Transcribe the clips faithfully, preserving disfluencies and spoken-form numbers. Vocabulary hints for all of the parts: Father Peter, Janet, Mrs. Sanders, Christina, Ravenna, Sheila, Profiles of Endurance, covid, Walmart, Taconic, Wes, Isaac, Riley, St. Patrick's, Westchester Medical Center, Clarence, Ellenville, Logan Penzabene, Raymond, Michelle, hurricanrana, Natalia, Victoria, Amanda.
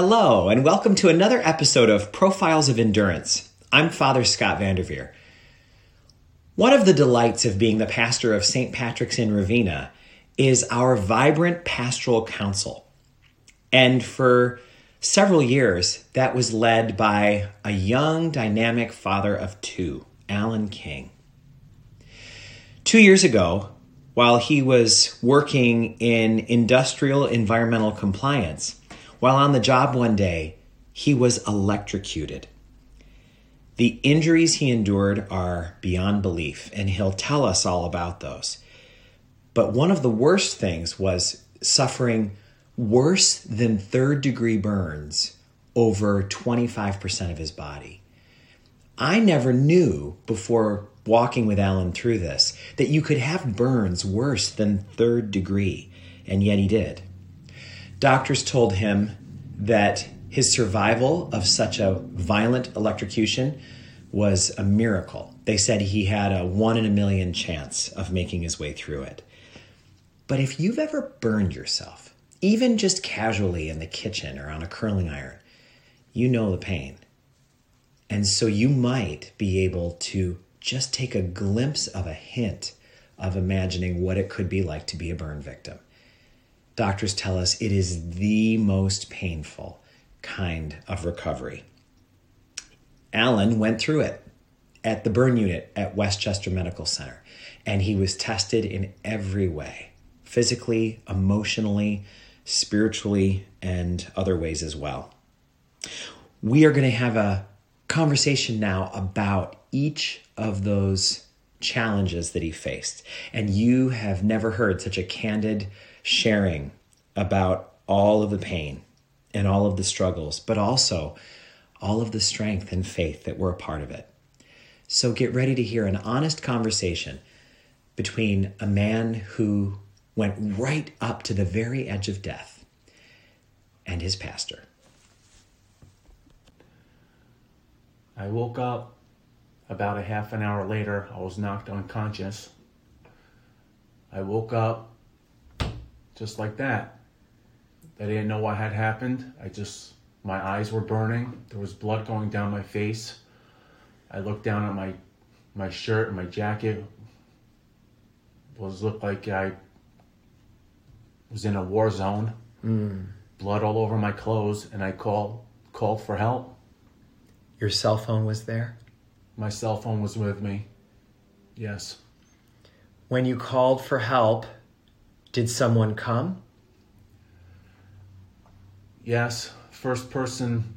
Hello, and welcome to another episode of Profiles of Endurance. I'm Father Scott Vanderveer. One of the delights of being the pastor of Saint Patrick's in Ravenna is our vibrant pastoral council. And for several years, that was led by a young, dynamic father of two, Alan King. Two years ago, while he was working in industrial environmental compliance, while on the job one day, he was electrocuted. The injuries he endured are beyond belief, and he'll tell us all about those. But one of the worst things was suffering worse than third-degree burns over twenty-five percent of his body. I never knew before walking with Alan through this that you could have burns worse than third degree, and yet he did. Doctors told him that his survival of such a violent electrocution was a miracle. They said he had a one in a million chance of making his way through it. But if you've ever burned yourself, even just casually in the kitchen or on a curling iron, you know the pain. And so you might be able to just take a glimpse of a hint of imagining what it could be like to be a burn victim. Doctors tell us it is the most painful kind of recovery. Alan went through it at the burn unit at Westchester Medical Center, and he was tested in every way, physically, emotionally, spiritually, and other ways as well. We are going to have a conversation now about each of those challenges that he faced, and you have never heard such a candid sharing about all of the pain and all of the struggles, but also all of the strength and faith that were a part of it. So get ready to hear an honest conversation between a man who went right up to the very edge of death and his pastor. I woke up about a half an hour later. I was knocked unconscious. I woke up just like that. I didn't know what had happened. I just, my eyes were burning. There was blood going down my face. I looked down at my my shirt and my jacket. It was, looked like I was in a war zone. Mm. Blood all over my clothes, and I called, called for help. Your cell phone was there? My cell phone was with me, yes. When you called for help, did someone come? Yes. First person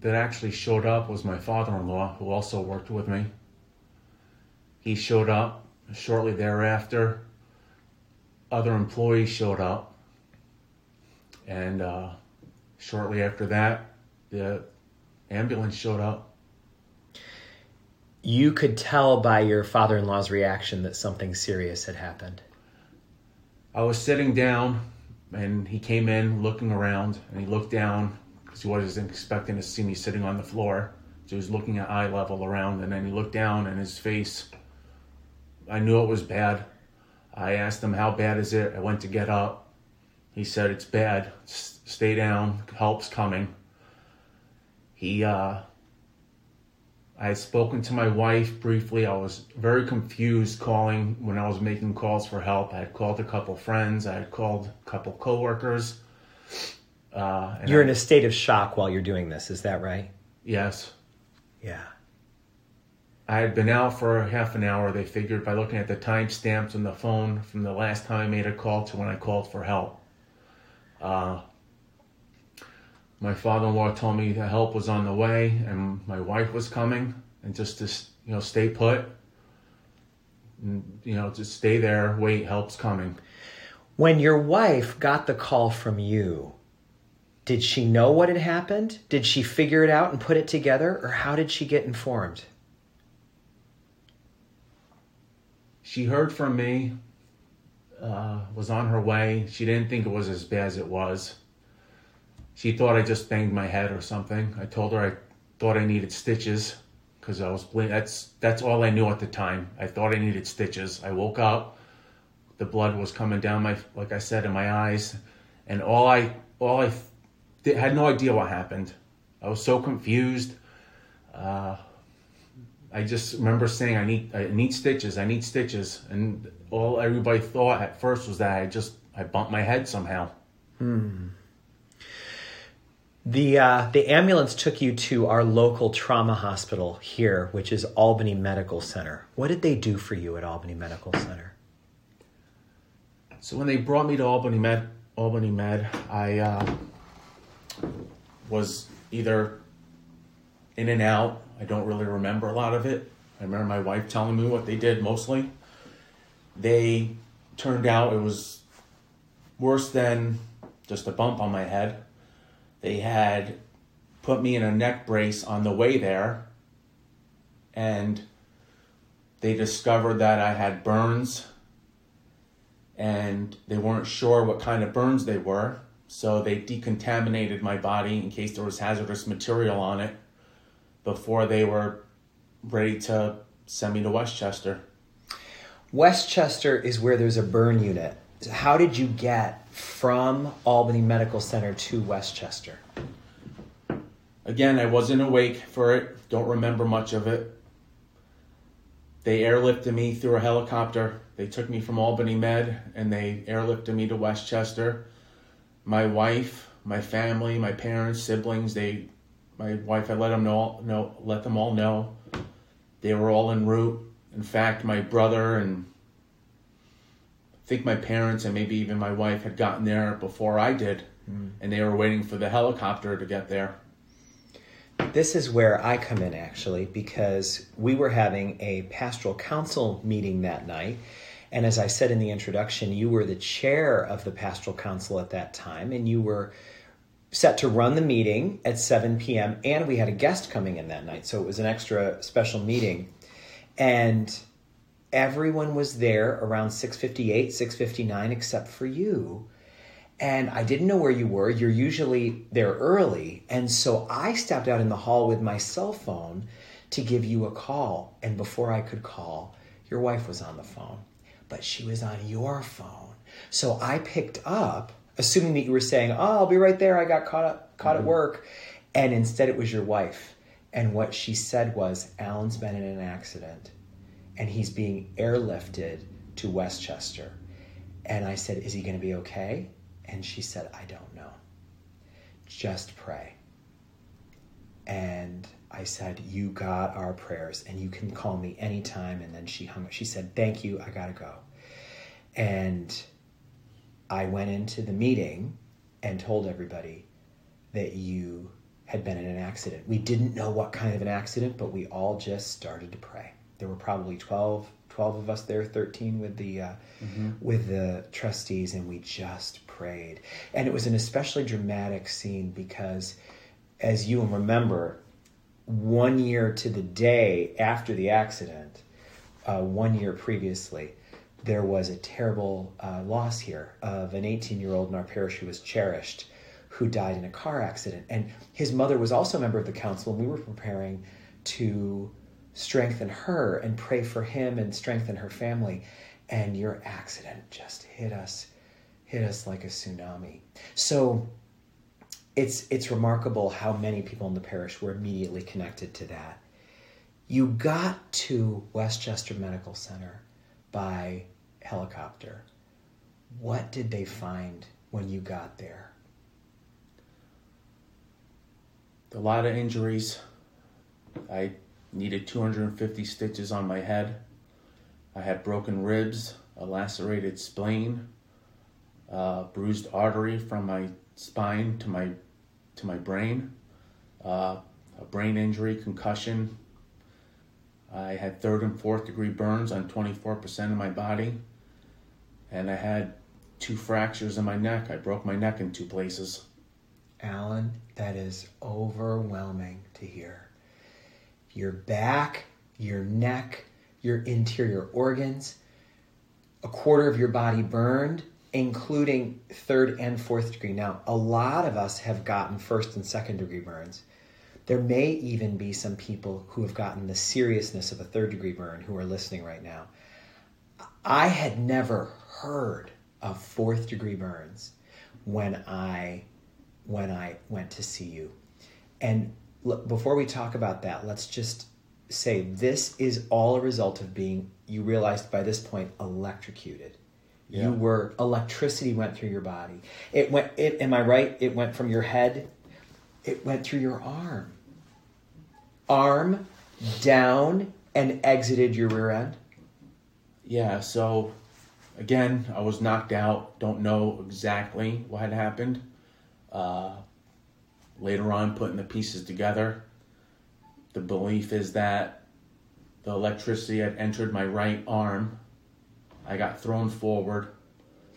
that actually showed up was my father-in-law, who also worked with me. He showed up. Shortly thereafter, other employees showed up. And uh, shortly after that, the ambulance showed up. You could tell by your father-in-law's reaction that something serious had happened. I was sitting down, and he came in looking around, and he looked down because he wasn't expecting to see me sitting on the floor. So he was looking at eye level around, and then he looked down, and his face, I knew it was bad. I asked him, how bad is it? I went to get up. He said, it's bad. S- stay down. Help's coming. He, uh, I had spoken to my wife briefly. I was very confused calling when I was making calls for help. I had called a couple friends. I had called a couple coworkers. Uh, and you're I, in a state of shock while you're doing this. Is that right? Yes. Yeah. I had been out for half an hour. They figured by looking at the timestamps on the phone from the last time I made a call to when I called for help. Uh, My father-in-law told me the help was on the way and my wife was coming, and just to, you know, stay put, and, you know, just stay there, wait, help's coming. When your wife got the call from you, did she know what had happened? Did she figure it out and put it together, or how did she get informed? She heard from me, uh, was on her way. She didn't think it was as bad as it was. She thought I just banged my head or something. I told her I thought I needed stitches because I was bleeding. That's that's all I knew at the time. I thought I needed stitches. I woke up, the blood was coming down my, like I said, in my eyes, and all I all I had no idea what happened. I was so confused. Uh, I just remember saying, I need, I need stitches, I need stitches. And all everybody thought at first was that I just, I bumped my head somehow. Hmm. The, uh, the ambulance took you to our local trauma hospital here, which is Albany Medical Center. What did they do for you at Albany Medical Center? So when they brought me to Albany Med, Albany Med, I uh, was either in and out. I don't really remember a lot of it. I remember my wife telling me what they did mostly. They turned out it was worse than just a bump on my head. They had put me in a neck brace on the way there, and they discovered that I had burns, and they weren't sure what kind of burns they were. So they decontaminated my body in case there was hazardous material on it before they were ready to send me to Westchester. Westchester is where there's a burn unit. How did you get from Albany Medical Center to Westchester? Again, I wasn't awake for it. Don't remember much of it. They airlifted me through a helicopter. They took me from Albany Med and they airlifted me to Westchester. My wife, my family, my parents, siblings, they, my wife, I let them know, know, let them all know. They were all en route. In fact, my brother and I think my parents and maybe even my wife had gotten there before I did, mm. and they were waiting for the helicopter to get there. This is where I come in, actually, because we were having a pastoral council meeting that night. And as I said in the introduction, you were the chair of the pastoral council at that time, and you were set to run the meeting at seven p.m., and we had a guest coming in that night, so it was an extra special meeting. And everyone was there around six fifty-eight, six fifty-nine, except for you. And I didn't know where you were. You're usually there early, and so I stepped out in the hall with my cell phone to give you a call. And before I could call, your wife was on the phone. But she was on your phone. So I picked up, assuming that you were saying, oh, I'll be right there. I got caught up, caught mm-hmm. at work. And instead it was your wife. And what she said was, Alan's been in an accident and he's being airlifted to Westchester. And I said, is he going to be okay? And she said, I don't know. Just pray. And I said, you got our prayers and you can call me anytime. And then she hung up. She said, thank you, I gotta go. And I went into the meeting and told everybody that you had been in an accident. We didn't know what kind of an accident, but we all just started to pray. There were probably twelve, twelve of us there, thirteen with the, uh, mm-hmm. with the trustees, and we just prayed. And it was an especially dramatic scene because, as you remember, one year to the day after the accident, uh, one year previously, there was a terrible uh, loss here of an eighteen-year-old in our parish who was cherished, who died in a car accident. And his mother was also a member of the council, and we were preparing to strengthen her and pray for him and strengthen her family. And your accident just hit us, hit us like a tsunami. So It's it's remarkable how many people in the parish were immediately connected to that. You got to Westchester Medical Center by helicopter. What did they find when you got there? A lot of injuries. I needed two hundred fifty stitches on my head. I had broken ribs, a lacerated spleen, a bruised artery from my spine to my to my brain, uh, a brain injury, concussion. I had third and fourth degree burns on twenty-four percent of my body. And I had two fractures in my neck. I broke my neck in two places. Alan, that is overwhelming to hear. Your back, your neck, your interior organs, a quarter of your body burned, including third and fourth degree. Now, a lot of us have gotten first and second degree burns. There may even be some people who have gotten the seriousness of a third degree burn who are listening right now. I had never heard of fourth degree burns when I when I went to see you. And look, before we talk about that, let's just say this is all a result of being, you realized by this point, electrocuted. Yeah. You were, electricity went through your body. It went, it, am I right? It went from your head, it went through your arm. Arm down and exited your rear end? Yeah, so again, I was knocked out. Don't know exactly what had happened. Uh, later on, putting the pieces together, the belief is that the electricity had entered my right arm. I got thrown forward.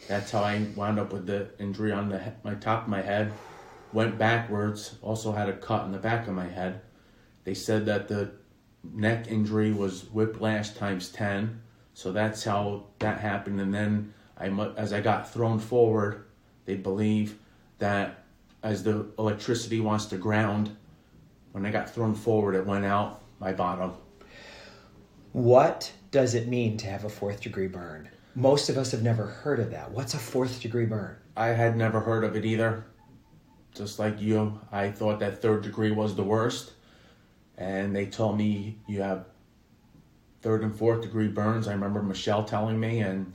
That's how I wound up with the injury on the my top of my head. Went backwards. Also had a cut in the back of my head. They said that the neck injury was whiplash times ten. So that's how that happened. And then I, as I got thrown forward, they believe that as the electricity wants to ground, when I got thrown forward, it went out my bottom. What does it mean to have a fourth degree burn? Most of us have never heard of that. What's a fourth degree burn? I had never heard of it either. Just like you, I thought that third degree was the worst. And they told me you have third and fourth degree burns. I remember Michelle telling me, and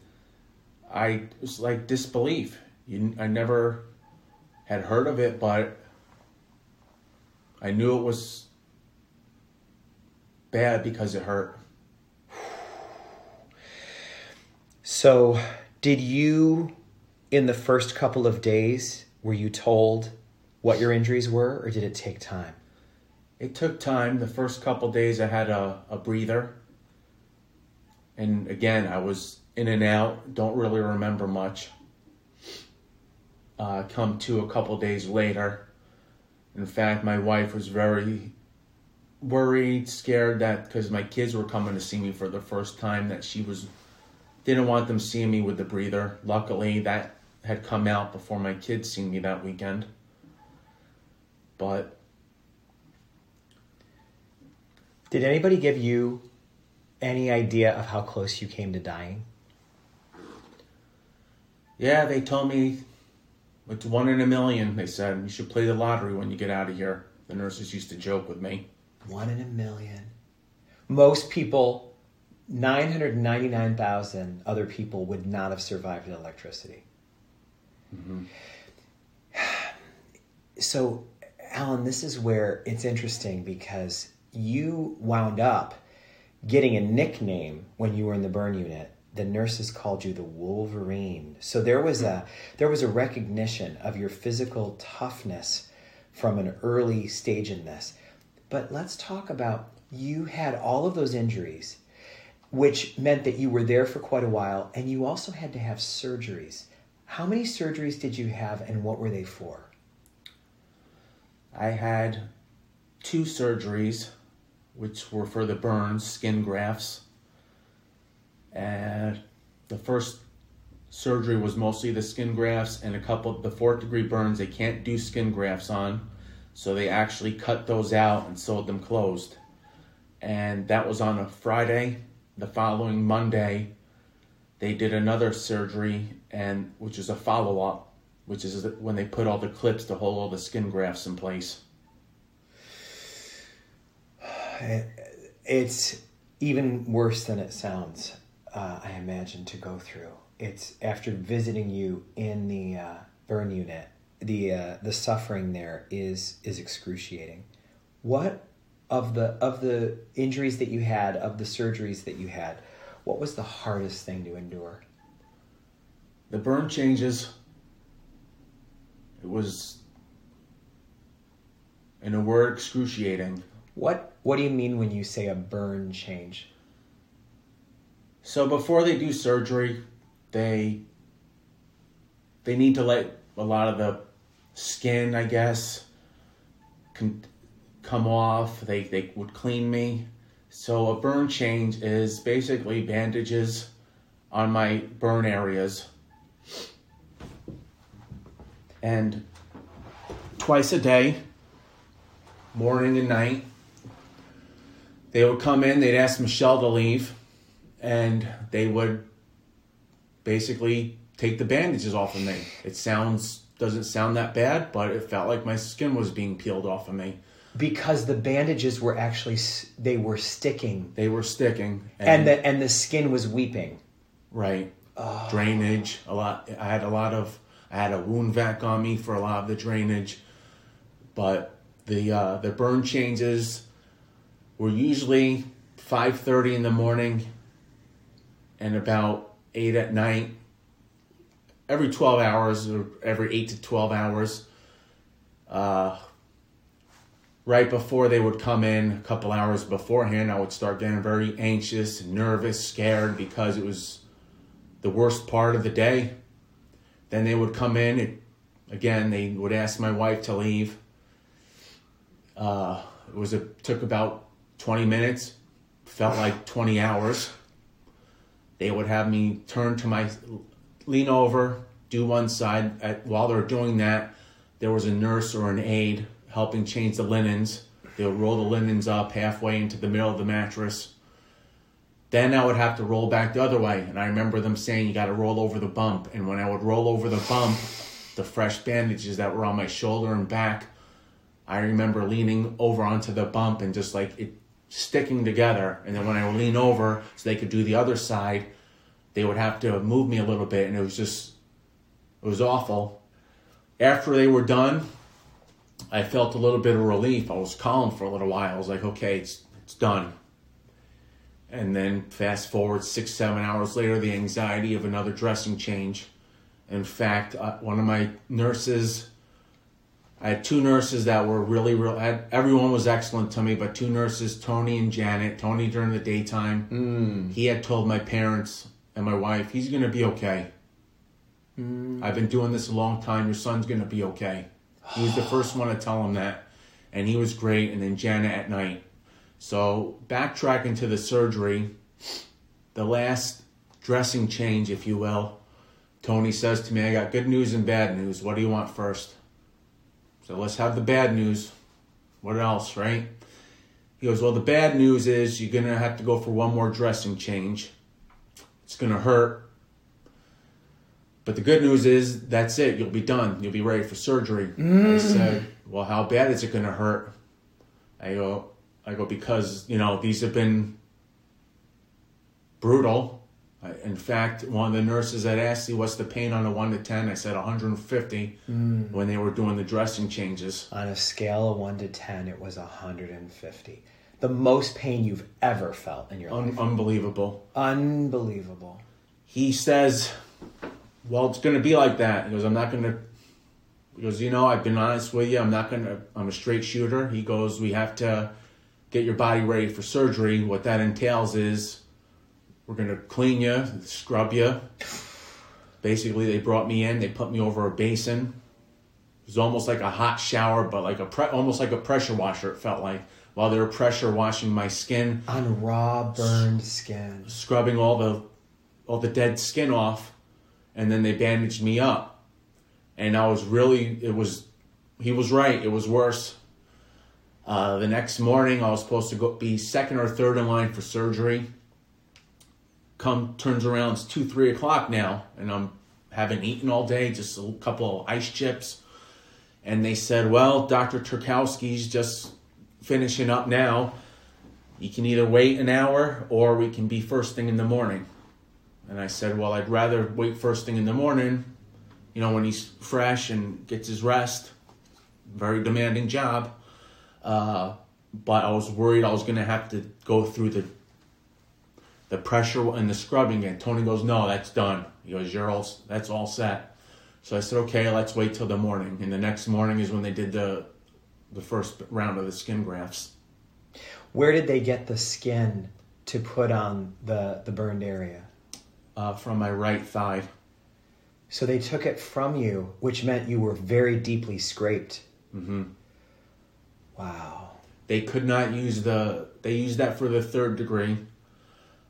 I it was like disbelief. You, I never had heard of it, but I knew it was bad because it hurt. So did you, in the first couple of days, were you told what your injuries were, or did it take time? It took time. The first couple of days I had a, a breather. And again, I was in and out, don't really remember much. Uh, come to a couple of days later. In fact, my wife was very worried, scared that because my kids were coming to see me for the first time, that she was didn't want them seeing me with the breather. Luckily, that had come out before my kids seen me that weekend. But did anybody give you any idea of how close you came to dying? Yeah, they told me it's one in a million, they said. You should play the lottery when you get out of here. The nurses used to joke with me. One in a million. Most people, nine hundred ninety-nine thousand other people would not have survived electricity. Mm-hmm. So, Alan, this is where it's interesting because you wound up getting a nickname when you were in the burn unit. The nurses called you the Wolverine. So there was a there was a recognition of your physical toughness from an early stage in this. But let's talk about, you had all of those injuries, which meant that you were there for quite a while, and you also had to have surgeries. How many surgeries did you have, and what were they for? I had two surgeries, which were for the burns, skin grafts. And the first surgery was mostly the skin grafts, and a couple of the fourth degree burns, they can't do skin grafts on. So they actually cut those out and sewed them closed. And that was on a Friday. The following Monday, they did another surgery, and which is a follow-up, which is when they put all the clips to hold all the skin grafts in place. It's even worse than it sounds, uh, I imagine, to go through. It's after visiting you in the uh, burn unit, the uh, the suffering there is is excruciating. What of the of the injuries that you had, of the surgeries that you had, what was the hardest thing to endure? The burn changes. It was, in a word, excruciating. What what do you mean when you say a burn change? So before they do surgery, they they need to let a lot of the skin, I guess, can come off. They they would clean me. So a burn change is basically bandages on my burn areas. And twice a day, morning and night, they would come in, they'd ask Michelle to leave, and they would basically take the bandages off of me. It sounds doesn't sound that bad, but it felt like my skin was being peeled off of me. Because the bandages were actually, they were sticking. They were sticking. And, and, the, and the skin was weeping. Right. Oh. Drainage, a lot. I had a lot of, I had a wound vac on me for a lot of the drainage. But the uh, the burn changes were usually five thirty in the morning and about eight at night. Every twelve hours, or every eight to twelve hours. Uh, right before they would come in, a couple hours beforehand, I would start getting very anxious, nervous, scared, because it was the worst part of the day. Then they would come in. It, again, they would ask my wife to leave. Uh, it was a, took about twenty minutes. Felt like twenty hours. They would have me turn to my... lean over, do one side. At, while they're doing that, there was a nurse or an aide helping change the linens. They'll roll the linens up halfway into the middle of the mattress. Then I would have to roll back the other way. And I remember them saying, you got to roll over the bump. And when I would roll over the bump, the fresh bandages that were on my shoulder and back, I remember leaning over onto the bump and just like it sticking together. And then when I would lean over so they could do the other side, they would have to move me a little bit, and it was just, it was awful. After they were done, I felt a little bit of relief. I was calm for a little while. I was like, okay, it's it's done. And then fast forward six, seven hours later, the anxiety of another dressing change. In fact, uh, one of my nurses, I had two nurses that were really, real. Had, everyone was excellent to me, but two nurses, Tony and Janet. Tony during the daytime, mm. he had told my parents and my wife, he's going to be okay. Mm. I've been doing this a long time. Your son's going to be okay. He was the first one to tell him that. And he was great. And then Janet at night. So backtracking to the surgery, the last dressing change, if you will, Tony says to me, I got good news and bad news. What do you want first? So let's have the bad news. What else, right? He goes, well, the bad news is you're going to have to go for one more dressing change. It's going to hurt. But the good news is, that's it. You'll be done. You'll be ready for surgery. Mm. I said, well, how bad is it going to hurt? I go, I go because, you know, these have been brutal. I, in fact, one of the nurses that asked me, what's the pain on a one to ten? I said one hundred fifty mm. when they were doing the dressing changes. On a scale of one to ten, it was one hundred fifty. The most pain you've ever felt in your Un- life. Unbelievable. Unbelievable. He says, well, it's going to be like that. He goes, I'm not going to... He goes, you know, I've been honest with you. I'm not going to... I'm a straight shooter. He goes, we have to get your body ready for surgery. What that entails is we're going to clean you, scrub you. Basically, they brought me in. They put me over a basin. It was almost like a hot shower, but like a pre- almost like a pressure washer, it felt like. While they were pressure washing my skin. On raw, burned s- skin. Scrubbing all the all the dead skin off. And then they bandaged me up. And I was really, it was, he was right. It was worse. Uh, the next morning, I was supposed to go be second or third in line for surgery. Come, turns around, it's two, three o'clock now. And I haven't eaten all day, just a couple of ice chips. And they said, well, Doctor Turkowski's just... finishing up now. You can either wait an hour or we can be first thing in the morning. And I said, well, I'd rather wait first thing in the morning, you know, when he's fresh and gets his rest. Very demanding job. Uh, but I was worried I was going to have to go through the the pressure and the scrubbing. And Tony goes, no, that's done. He goes, you're all, that's all set. So I said, okay, let's wait till the morning. And the next morning is when they did the the first round of the skin grafts. Where did they get the skin to put on the, the burned area? Uh, from my right thigh. So they took it from you, which meant you were very deeply scraped. Mm-hmm. Wow. They could not use the, they used that for the third degree.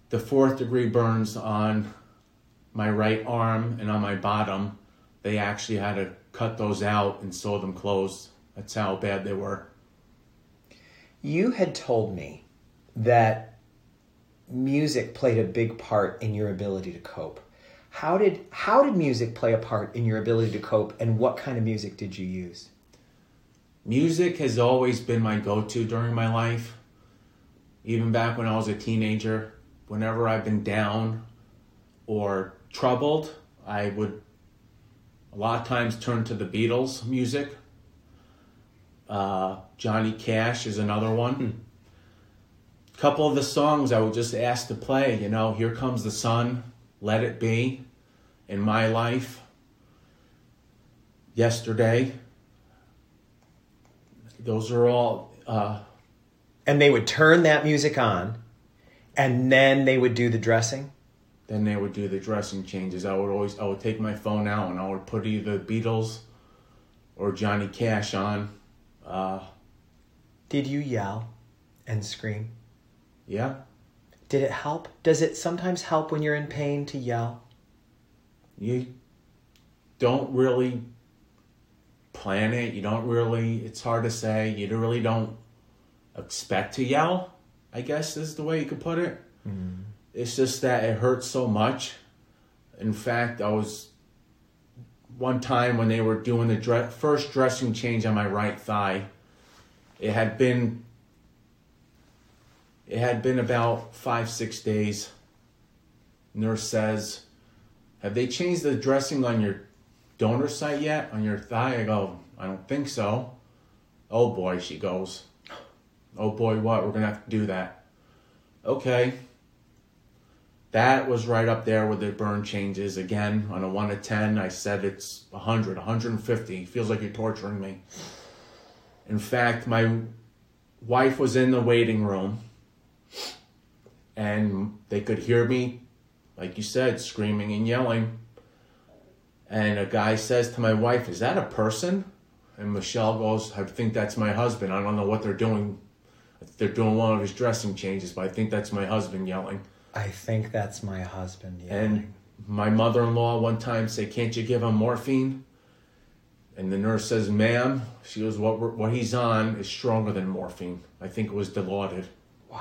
The fourth degree burns on my right arm and on my bottom. They actually had to cut those out and sew them closed. That's how bad they were. You had told me that music played a big part in your ability to cope. How did, how did music play a part in your ability to cope, and what kind of music did you use? Music has always been my go-to during my life. Even back when I was a teenager, whenever I've been down or troubled, I would a lot of times turn to the Beatles music. Uh, Johnny Cash is another one. A couple of the songs I would just ask to play, you know, Here Comes the Sun, Let It Be, In My Life, Yesterday. Those are all... Uh, and they would turn that music on, and then they would do the dressing? Then they would do the dressing changes. I would always, I would take my phone out, and I would put either Beatles or Johnny Cash on. Uh, Did you yell and scream? Yeah. Did it help? Does it sometimes help when you're in pain to yell? You don't really plan it. You don't really, it's hard to say. You really don't expect to yell, I guess is the way you could put it. Mm. It's just that it hurts so much. In fact, I was, one time when they were doing the dre- first dressing change on my right thigh, it had been... It had been about five, six days. Nurse says, have they changed the dressing on your donor site yet, on your thigh? I go, I don't think so. Oh boy, she goes. Oh boy, what? We're going to have to do that. Okay. That was right up there with the burn changes. Again, on a one to ten, I said it's one hundred, one hundred fifty. It feels like you're torturing me. In fact, my wife was in the waiting room. And they could hear me, like you said, screaming and yelling. And a guy says to my wife, is that a person? And Michelle goes, I think that's my husband. I don't know what they're doing. They're doing one of his dressing changes, but I think that's my husband yelling. I think that's my husband yelling. And my mother-in-law one time said, can't you give him morphine? And the nurse says, ma'am, she goes, what, we're, what he's on is stronger than morphine. I think it was Dilaudid. Wow.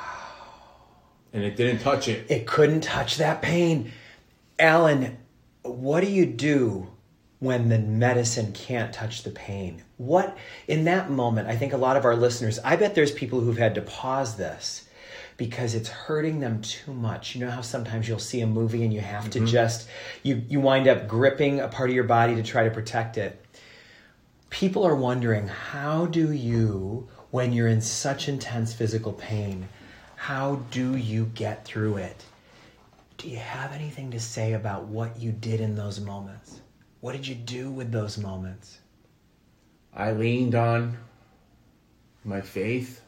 And it didn't touch it. It couldn't touch that pain. Alan, what do you do when the medicine can't touch the pain? What, in that moment, I think a lot of our listeners, I bet there's people who've had to pause this because it's hurting them too much. You know how sometimes you'll see a movie and you have mm-hmm. to just, you, you wind up gripping a part of your body to try to protect it. People are wondering, how do you, when you're in such intense physical pain, how do you get through it? Do you have anything to say about what you did in those moments? What did you do with those moments? I leaned on my faith,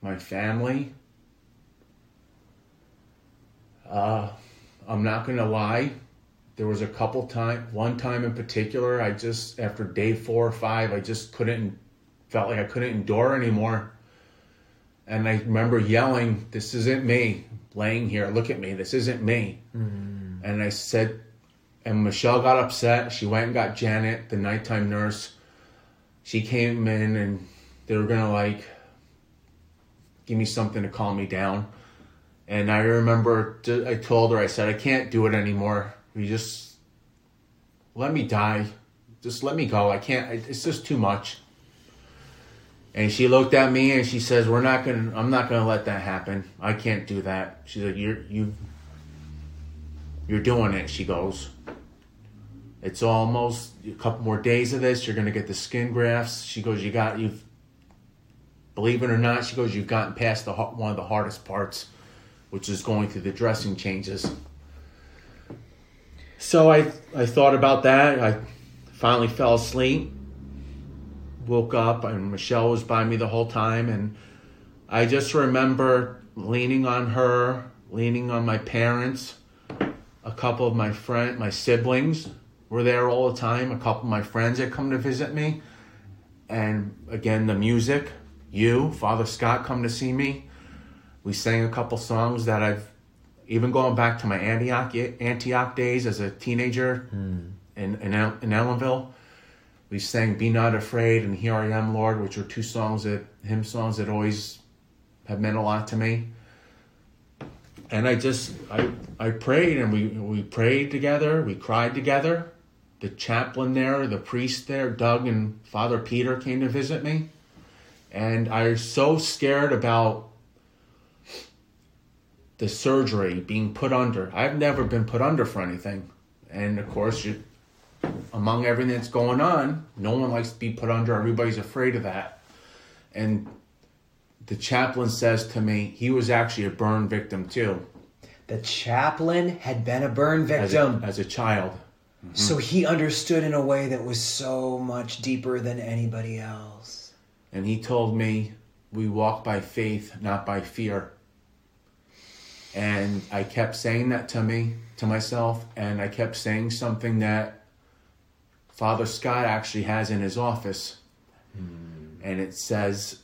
my family. Uh, I'm not going to lie. There was a couple times, one time in particular, I just, after day four or five, I just couldn't, felt like I couldn't endure anymore. And I remember yelling, this isn't me, laying here, look at me, this isn't me. Mm. And I said, and Michelle got upset. She went and got Janet, the nighttime nurse. She came in and they were gonna like, give me something to calm me down. And I remember I told her, I said, I can't do it anymore. You just let me die. Just let me go, I can't, it's just too much. And she looked at me and she says, "We're not gonna. I'm not gonna let that happen. I can't do that." She's like, "You're you. You're doing it." She goes, "It's almost a couple more days of this. You're gonna get the skin grafts." She goes, "You got you've. Believe it or not," she goes, "you've gotten past the one of the hardest parts, which is going through the dressing changes." So I I thought about that. I finally fell asleep. Woke up and Michelle was by me the whole time, and I just remember leaning on her, leaning on my parents. A couple of my friend, my siblings were there all the time. A couple of my friends had come to visit me, and again the music. You, Father Scott, come to see me. We sang a couple songs that I've even going back to my Antioch Antioch days as a teenager mm. in in, El- in Ellenville. We sang Be Not Afraid and Here I Am, Lord, which are two songs that, hymn songs that always have meant a lot to me. and I just, I, I prayed, and we, we prayed together. We cried together. The chaplain there, the priest there, Doug and Father Peter came to visit me. And I was so scared about the surgery, being put under. I've never been put under for anything. And of course, you, among everything that's going on, no one likes to be put under. Everybody's afraid of that. And the chaplain says to me, he was actually a burn victim too. The chaplain had been a burn victim. As a, as a child. Mm-hmm. So he understood in a way that was so much deeper than anybody else. And he told me, we walk by faith, not by fear. And I kept saying that to me, to myself, and I kept saying something that Father Scott actually has in his office. Mm. And it says,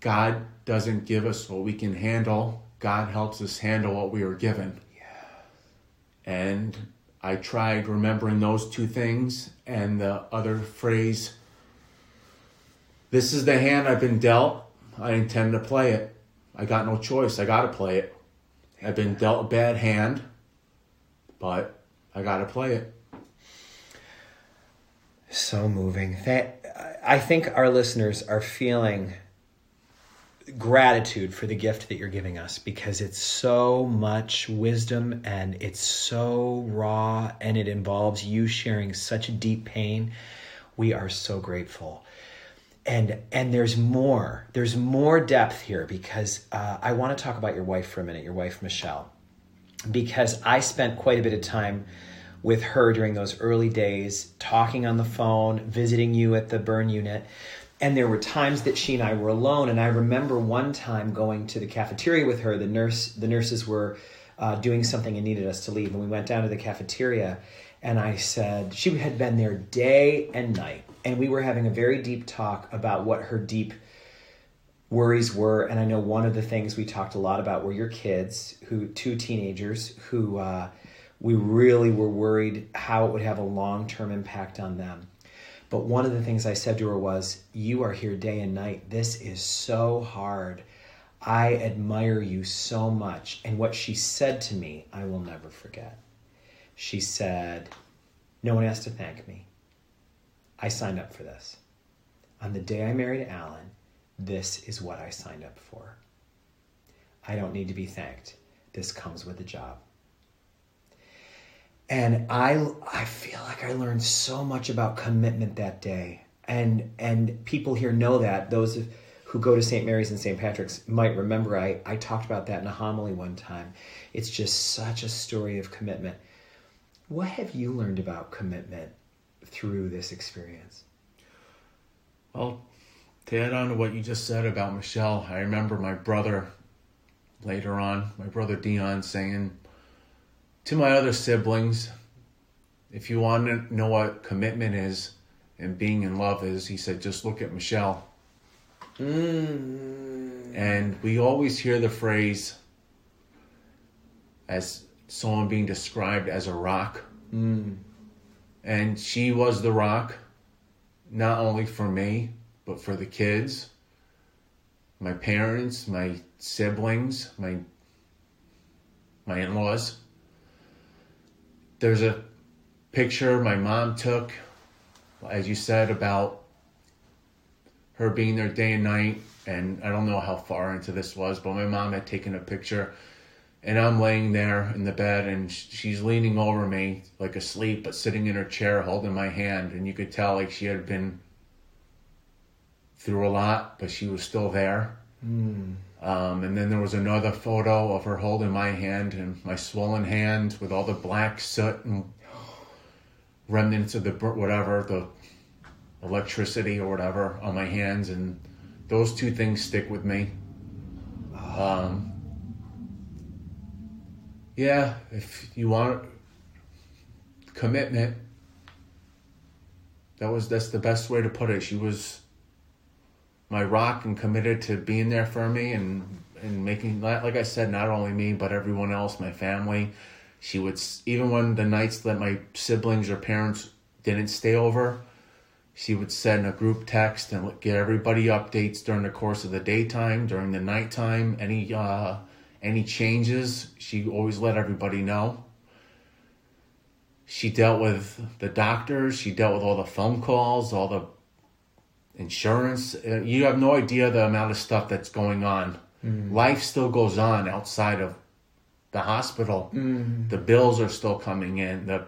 God doesn't give us what we can handle. God helps us handle what we are given. Yeah. And I tried remembering those two things and the other phrase, this is the hand I've been dealt. I intend to play it. I got no choice. I got to play it. I've been dealt a bad hand, but I got to play it. So moving. That, I think our listeners are feeling gratitude for the gift that you're giving us, because it's so much wisdom and it's so raw, and it involves you sharing such a deep pain. We are so grateful. And and there's more. There's more depth here, because uh, I want to talk about your wife for a minute, your wife, Michelle, because I spent quite a bit of time with her during those early days, talking on the phone, visiting you at the burn unit. And there were times that she and I were alone. And I remember one time going to the cafeteria with her. The nurse, the nurses were uh, doing something and needed us to leave. And we went down to the cafeteria, and I said, she had been there day and night. And we were having a very deep talk about what her deep worries were. And I know one of the things we talked a lot about were your kids, who two teenagers who uh, we really were worried how it would have a long-term impact on them. But one of the things I said to her was, you are here day and night. This is so hard. I admire you so much. And what she said to me, I will never forget. She said, no one has to thank me. I signed up for this. On the day I married Alan, this is what I signed up for. I don't need to be thanked. This comes with the job. And I, I feel like I learned so much about commitment that day. And and people here know that. Those who go to Saint Mary's and Saint Patrick's might remember I, I talked about that in a homily one time. It's just such a story of commitment. What have you learned about commitment through this experience? Well, to add on to what you just said about Michelle, I remember my brother later on, my brother Dion, saying to my other siblings, if you want to know what commitment is and being in love is, he said, just look at Michelle. Mm. And we always hear the phrase as someone being described as a rock. Mm. And she was the rock, not only for me, but for the kids, my parents, my siblings, my my in-laws. There's a picture my mom took, as you said, about her being there day and night. And I don't know how far into this was, but my mom had taken a picture. And I'm laying there in the bed, and she's leaning over me, like asleep, but sitting in her chair, holding my hand. And you could tell, like, she had been through a lot, but she was still there. Mm. Um, and then there was another photo of her holding my hand, and my swollen hand with all the black soot and remnants of the whatever, the electricity or whatever on my hands. And those two things stick with me. Um... Yeah, if you want commitment, that was that's the best way to put it. She was my rock and committed to being there for me and, and making, like I said, not only me, but everyone else, my family. She would, even when the nights that my siblings or parents didn't stay over, she would send a group text and get everybody updates during the course of the daytime, during the nighttime, any uh, Any changes, she always let everybody know. She dealt with the doctors. She dealt with all the phone calls, all the insurance. You have no idea the amount of stuff that's going on. Mm. Life still goes on outside of the hospital. Mm. The bills are still coming in. The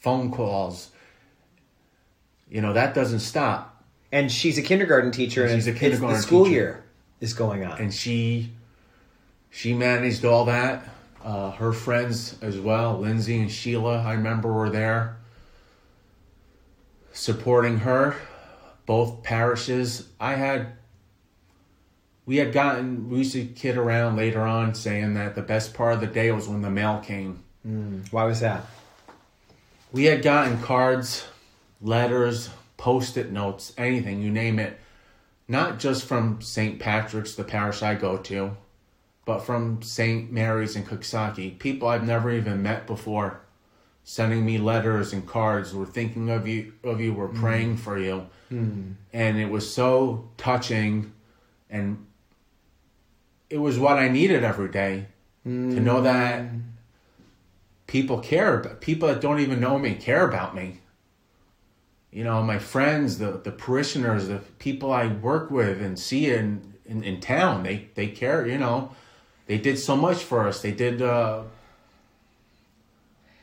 phone calls. You know, that doesn't stop. And she's a kindergarten teacher. And she's a kindergarten teacher. The school year is going on. And she... She managed all that. Uh, her friends as well, Lindsay and Sheila, I remember, were there supporting her. Both parishes. I had, we had gotten, we used to kid around later on saying that the best part of the day was when the mail came. Mm, why was that? We had gotten cards, letters, post-it notes, anything, you name it. Not just from Saint Patrick's, the parish I go to, but from Saint Mary's in Coxsackie, people I've never even met before, sending me letters and cards. We're thinking of you, of you. We're mm. praying for you, mm. and it was so touching, and it was what I needed every day mm. to know that people care. People that don't even know me care about me. You know, my friends, the the parishioners, the people I work with and see in in, in town, they they care. You know. They did so much for us. They did uh,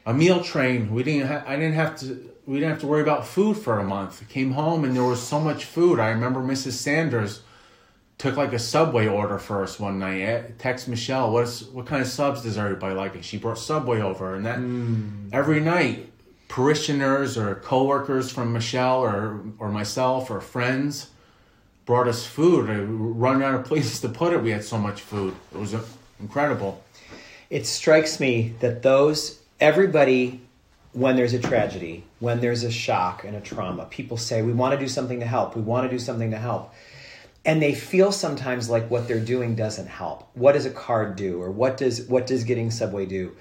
a meal train. We didn't. Ha- I didn't have to. We didn't have to worry about food for a month. Came home and there was so much food. I remember Missus Sanders took like a Subway order for us one night. I text Michelle, "What's what kind of subs does everybody like?" And she brought Subway over. And that mm. every night, parishioners or coworkers from Michelle or or myself or friends brought us food. I run out of places to put it. We had so much food. It was incredible. It strikes me that those, everybody, when there's a tragedy, when there's a shock and a trauma, people say, we want to do something to help. We want to do something to help. And they feel sometimes like what they're doing doesn't help. What does a card do? Or what does what does getting Subway do?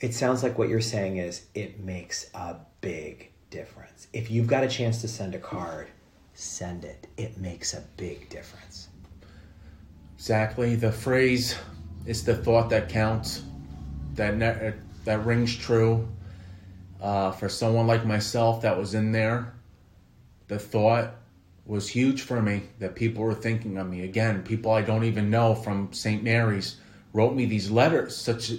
It sounds like what you're saying is it makes a big difference. If you've got a chance to send a card, send it. It makes a big difference. Exactly. The phrase, it's the thought that counts, that ne- that rings true. Uh, for someone like myself that was in there, the thought was huge for me that people were thinking of me. Again, people I don't even know from Saint Mary's wrote me these letters. Such,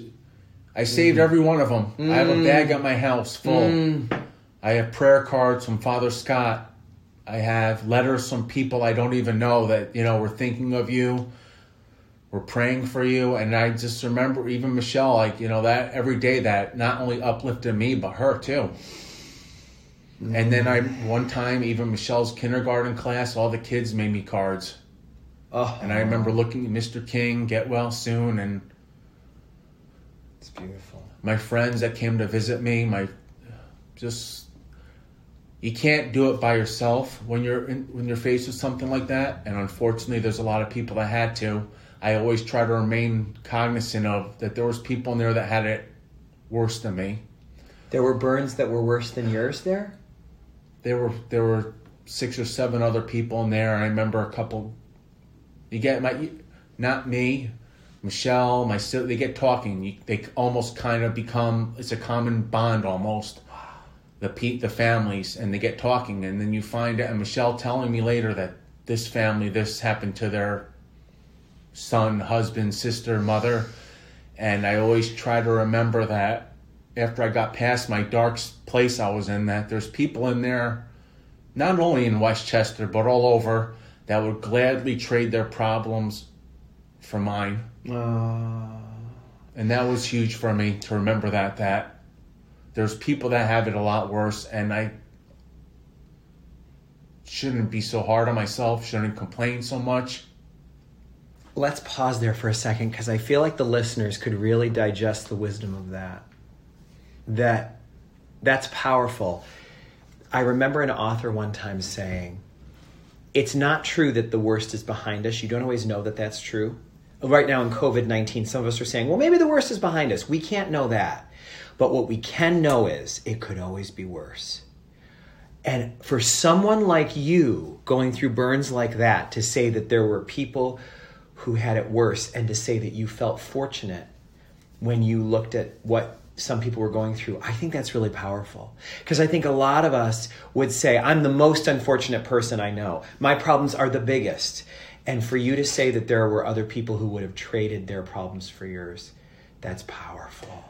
I saved mm. every one of them. Mm. I have a bag at my house full. Mm. I have prayer cards from Father Scott. I have letters from people I don't even know that, you know, we're thinking of you, we're praying for you. And I just remember even Michelle, like, you know, that every day that not only uplifted me, but her too. Mm. And then I, one time, even Michelle's kindergarten class, all the kids made me cards. Oh. And I remember looking at Mister King, get well soon. And it's beautiful. My friends that came to visit me, my just... You can't do it by yourself when you're in, when you're faced with something like that. And unfortunately, there's a lot of people that had to. I always try to remain cognizant of that there was people in there that had it worse than me. There were burns that were worse than yours there? There were there were six or seven other people in there. I remember a couple. You get my not me, Michelle, my sister. They get talking. They almost kind of become. It's a common bond almost. The pe- the families, and they get talking, and then you find out, and Michelle telling me later that this family, this happened to their son, husband, sister, mother, and I always try to remember that after I got past my dark place I was in, that there's people in there, not only in Westchester, but all over, that would gladly trade their problems for mine. Uh... And that was huge for me to remember that, that there's people that have it a lot worse, and I shouldn't be so hard on myself, shouldn't complain so much. Let's pause there for a second, because I feel like the listeners could really digest the wisdom of that. That that's powerful. I remember an author one time saying, it's not true that the worst is behind us. You don't always know that that's true. Right now in covid nineteen, some of us are saying, well, maybe the worst is behind us. We can't know that. But what we can know is it could always be worse. And for someone like you going through burns like that, to say that there were people who had it worse, and to say that you felt fortunate when you looked at what some people were going through, I think that's really powerful. Because I think a lot of us would say, I'm the most unfortunate person I know. My problems are the biggest. And for you to say that there were other people who would have traded their problems for yours, that's powerful.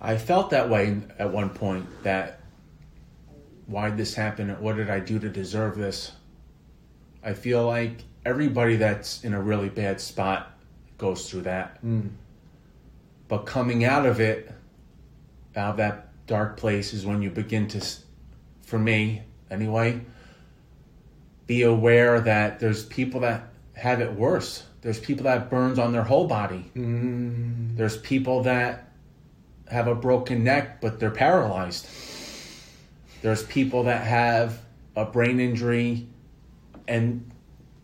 I felt that way at one point, that why'd this happen? What did I do to deserve this? I feel like everybody that's in a really bad spot goes through that. Mm. But coming out of it, out of that dark place, is when you begin to, for me anyway, be aware that there's people that have it worse. There's people that have burns on their whole body. Mm. There's people that have a broken neck, but they're paralyzed. There's people that have a brain injury and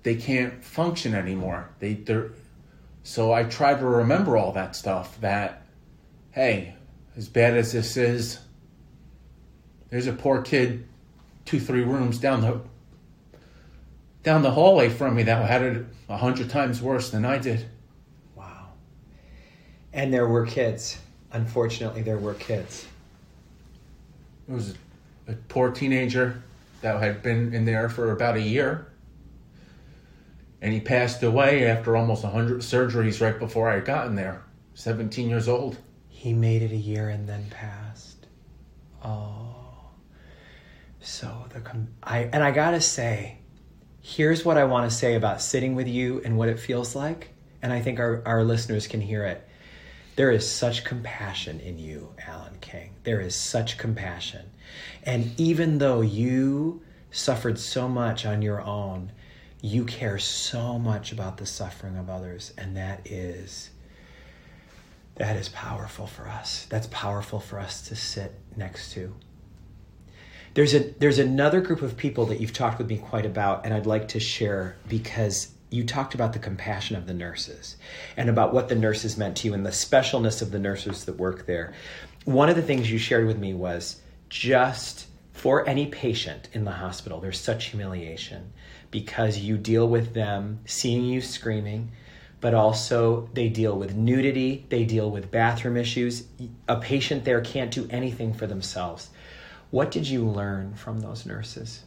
they can't function anymore. They, they're... So I try to remember all that stuff, that, hey, as bad as this is, there's a poor kid two, three rooms down the down the hallway from me that had it a hundred times worse than I did. Wow. And there were kids. Unfortunately, there were kids. It was a poor teenager that had been in there for about a year. And he passed away after almost one hundred surgeries right before I got in there, seventeen years old. He made it a year and then passed. Oh. So, the com- I and I gotta say, here's what I want to say about sitting with you and what it feels like, and I think our, our listeners can hear it. There is such compassion in you, Alan King. There is such compassion. And even though you suffered so much on your own, you care so much about the suffering of others, and that is that is powerful for us. That's powerful for us to sit next to. There's a there's another group of people that you've talked with me quite about, and I'd like to share, because you talked about the compassion of the nurses and about what the nurses meant to you and the specialness of the nurses that work there. One of the things you shared with me was, just for any patient in the hospital, there's such humiliation, because you deal with them seeing you screaming, but also they deal with nudity, they deal with bathroom issues. A patient there can't do anything for themselves. What did you learn from those nurses?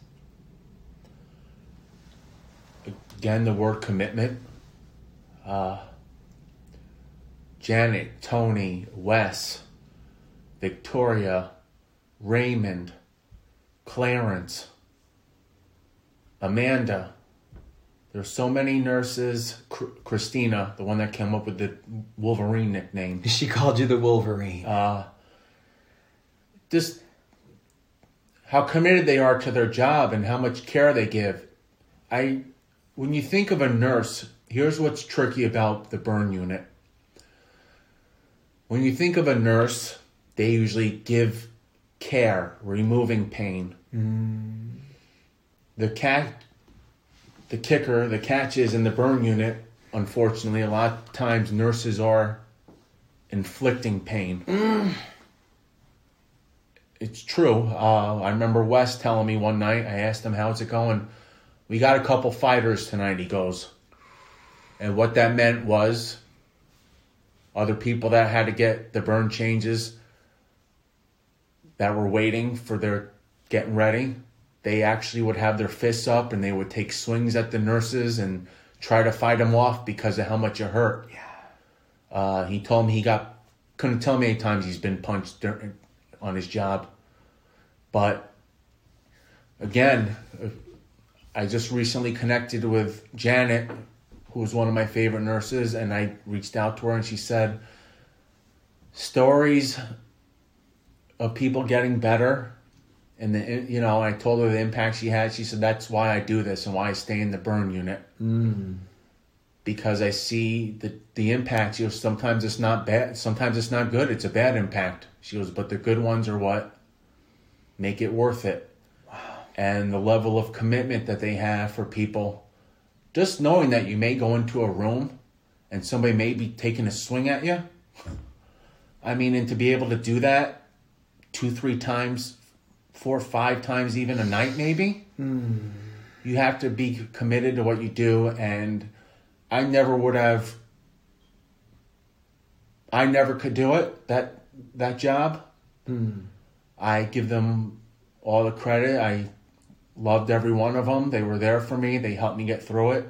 Again, the word commitment. Uh, Janet, Tony, Wes, Victoria, Raymond, Clarence, Amanda, there's so many nurses. Cr- Christina, the one that came up with the Wolverine nickname. She called you the Wolverine. Uh, just how committed they are to their job and how much care they give. I, when you think of a nurse, here's what's tricky about the burn unit. When you think of a nurse, they usually give care, removing pain. Mm. The cat, the kicker, the catch is in the burn unit, unfortunately, a lot of times nurses are inflicting pain. Mm. It's true. Uh, I remember Wes telling me one night, I asked him, how's it going? We got a couple fighters tonight, he goes. And what that meant was other people that had to get the burn changes that were waiting for their getting ready, they actually would have their fists up and they would take swings at the nurses and try to fight them off because of how much it hurt. Yeah. Uh, he told me he got, couldn't tell me how many times he's been punched during, on his job. But again, I just recently connected with Janet, who was one of my favorite nurses, and I reached out to her and she said, stories of people getting better. And, the, you know, I told her the impact she had. She said, that's why I do this and why I stay in the burn unit. Mm. Because I see the, the impact. You know, sometimes it's not bad. Sometimes it's not good. It's a bad impact. She goes, but the good ones are what make it worth it. Wow. And the level of commitment that they have for people. Just knowing that you may go into a room and somebody may be taking a swing at you. I mean, and to be able to do that two, three times, four or five times even a night maybe. Mm. You have to be committed to what you do, and I never would have, I never could do it, that that job. Mm. I give them all the credit. I loved every one of them. They were there for me. They helped me get through it.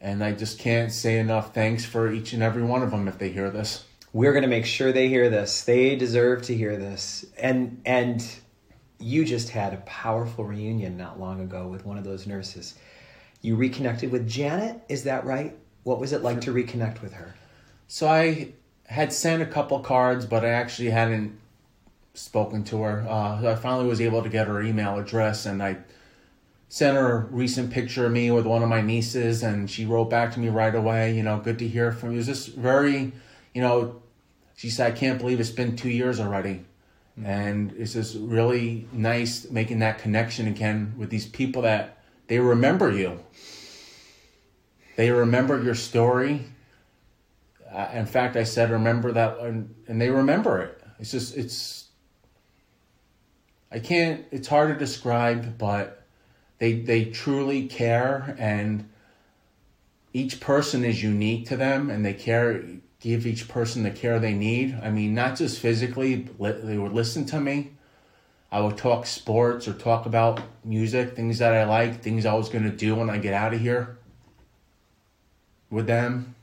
And I just can't say enough thanks for each and every one of them if they hear this. We're going to make sure they hear this. They deserve to hear this. And and you just had a powerful reunion not long ago with one of those nurses. You reconnected with Janet, is that right? What was it like to reconnect with her? So I had sent a couple cards, but I actually hadn't spoken to her. Uh, I finally was able to get her email address, and I sent her a recent picture of me with one of my nieces, and she wrote back to me right away, you know, good to hear from you. It was just very, you know, she said, I can't believe it's been two years already. Mm-hmm. And it's just really nice making that connection again with these people that they remember you. They remember your story. Uh, in fact, I said, remember that, and, and they remember it. It's just, it's, I can't, it's hard to describe, but they, they truly care, and each person is unique to them, and they care, give each person the care they need. I mean, not just physically, but they would listen to me. I would talk sports or talk about music, things that I like, things I was going to do when I get out of here with them.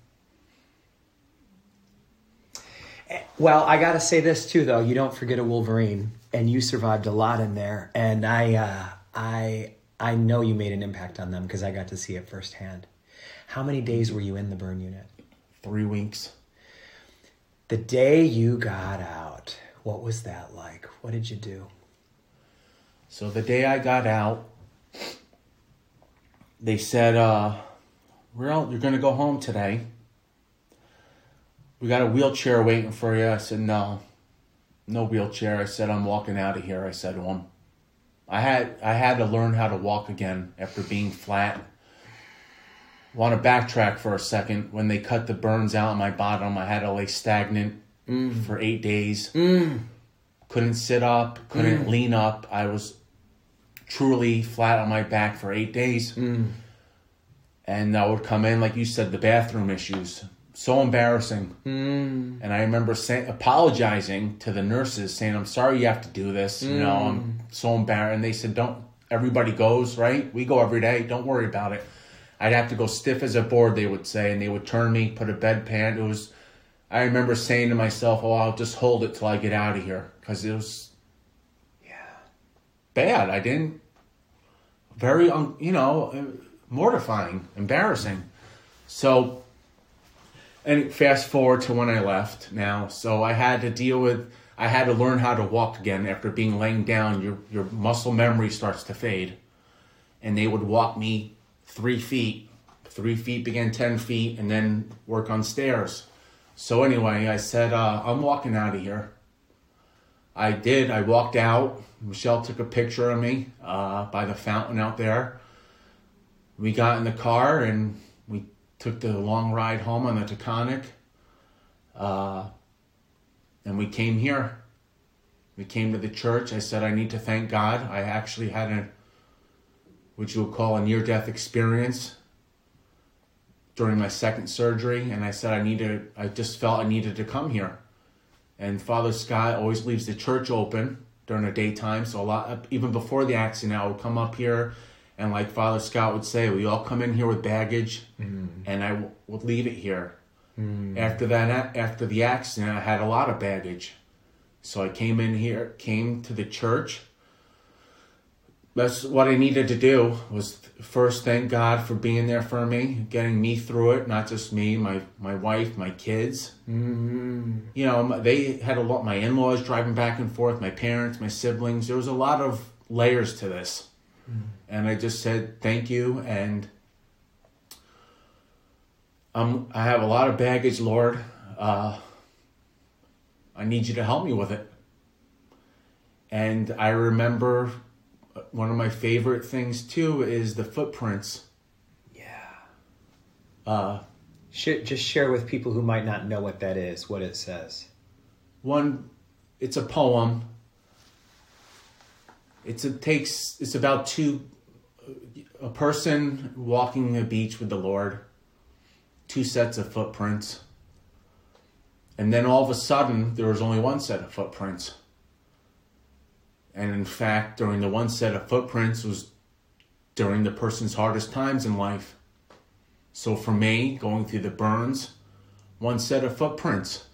Well, I got to say this too, though. You don't forget a Wolverine, and you survived a lot in there. And I uh, I, I know you made an impact on them because I got to see it firsthand. How many days were you in the burn unit? Three weeks. The day you got out, what was that like? What did you do? So the day I got out, they said, uh, well, you're going to go home today. We got a wheelchair waiting for you. I said, no, no wheelchair. I said, I'm walking out of here. I said to him, I had, I had to learn how to walk again after being flat. Want to backtrack for a second. When they cut the burns out of my bottom, I had to lay stagnant mm. for eight days. Mm. Couldn't sit up, couldn't mm. lean up. I was truly flat on my back for eight days. Mm. And I would come in, like you said, the bathroom issues. So embarrassing. Mm. And I remember say, apologizing to the nurses, saying, I'm sorry you have to do this. Mm. You know, I'm so embarrassed. And they said, don't, everybody goes, right? We go every day. Don't worry about it. I'd have to go stiff as a board, they would say. And they would turn me, put a bedpan. It was... I remember saying to myself, oh, I'll just hold it till I get out of here. Because it was yeah, bad. I didn't, very, un, you know, mortifying, embarrassing. So, and fast forward to when I left now. So I had to deal with, I had to learn how to walk again. After being laying down, your, your muscle memory starts to fade. And they would walk me three feet. Three feet began ten feet, and then work on stairs. So anyway, I said, uh, I'm walking out of here. I did. I walked out. Michelle took a picture of me uh, by the fountain out there. We got in the car, and we took the long ride home on the Taconic. Uh, and we came here. We came to the church. I said, I need to thank God. I actually had a, what you would call a near-death experience during my second surgery, and I said I needed, I just felt I needed to come here. And Father Scott always leaves the church open during the daytime, so a lot, even before the accident, I would come up here, and like Father Scott would say, we all come in here with baggage, mm. and I w- would leave it here. Mm. After that, after the accident, I had a lot of baggage. So I came in here, came to the church. That's what I needed to do, was first thank God for being there for me, getting me through it, not just me, my, my wife, my kids. Mm-hmm. You know, they had a lot, my in-laws driving back and forth, my parents, my siblings. There was a lot of layers to this. Mm-hmm. And I just said, thank you. And um, I have a lot of baggage, Lord. Uh, I need you to help me with it. And I remember... one of my favorite things, too, is the footprints. Yeah. Uh, Sh- just share with people who might not know what that is, what it says. One, it's a poem. It's a, takes. It's about two, a person walking the beach with the Lord. two sets of footprints. And then all of a sudden, there was only one set of footprints. And in fact, during the one set of footprints was during the person's hardest times in life. So for me, going through the burns, one set of footprints.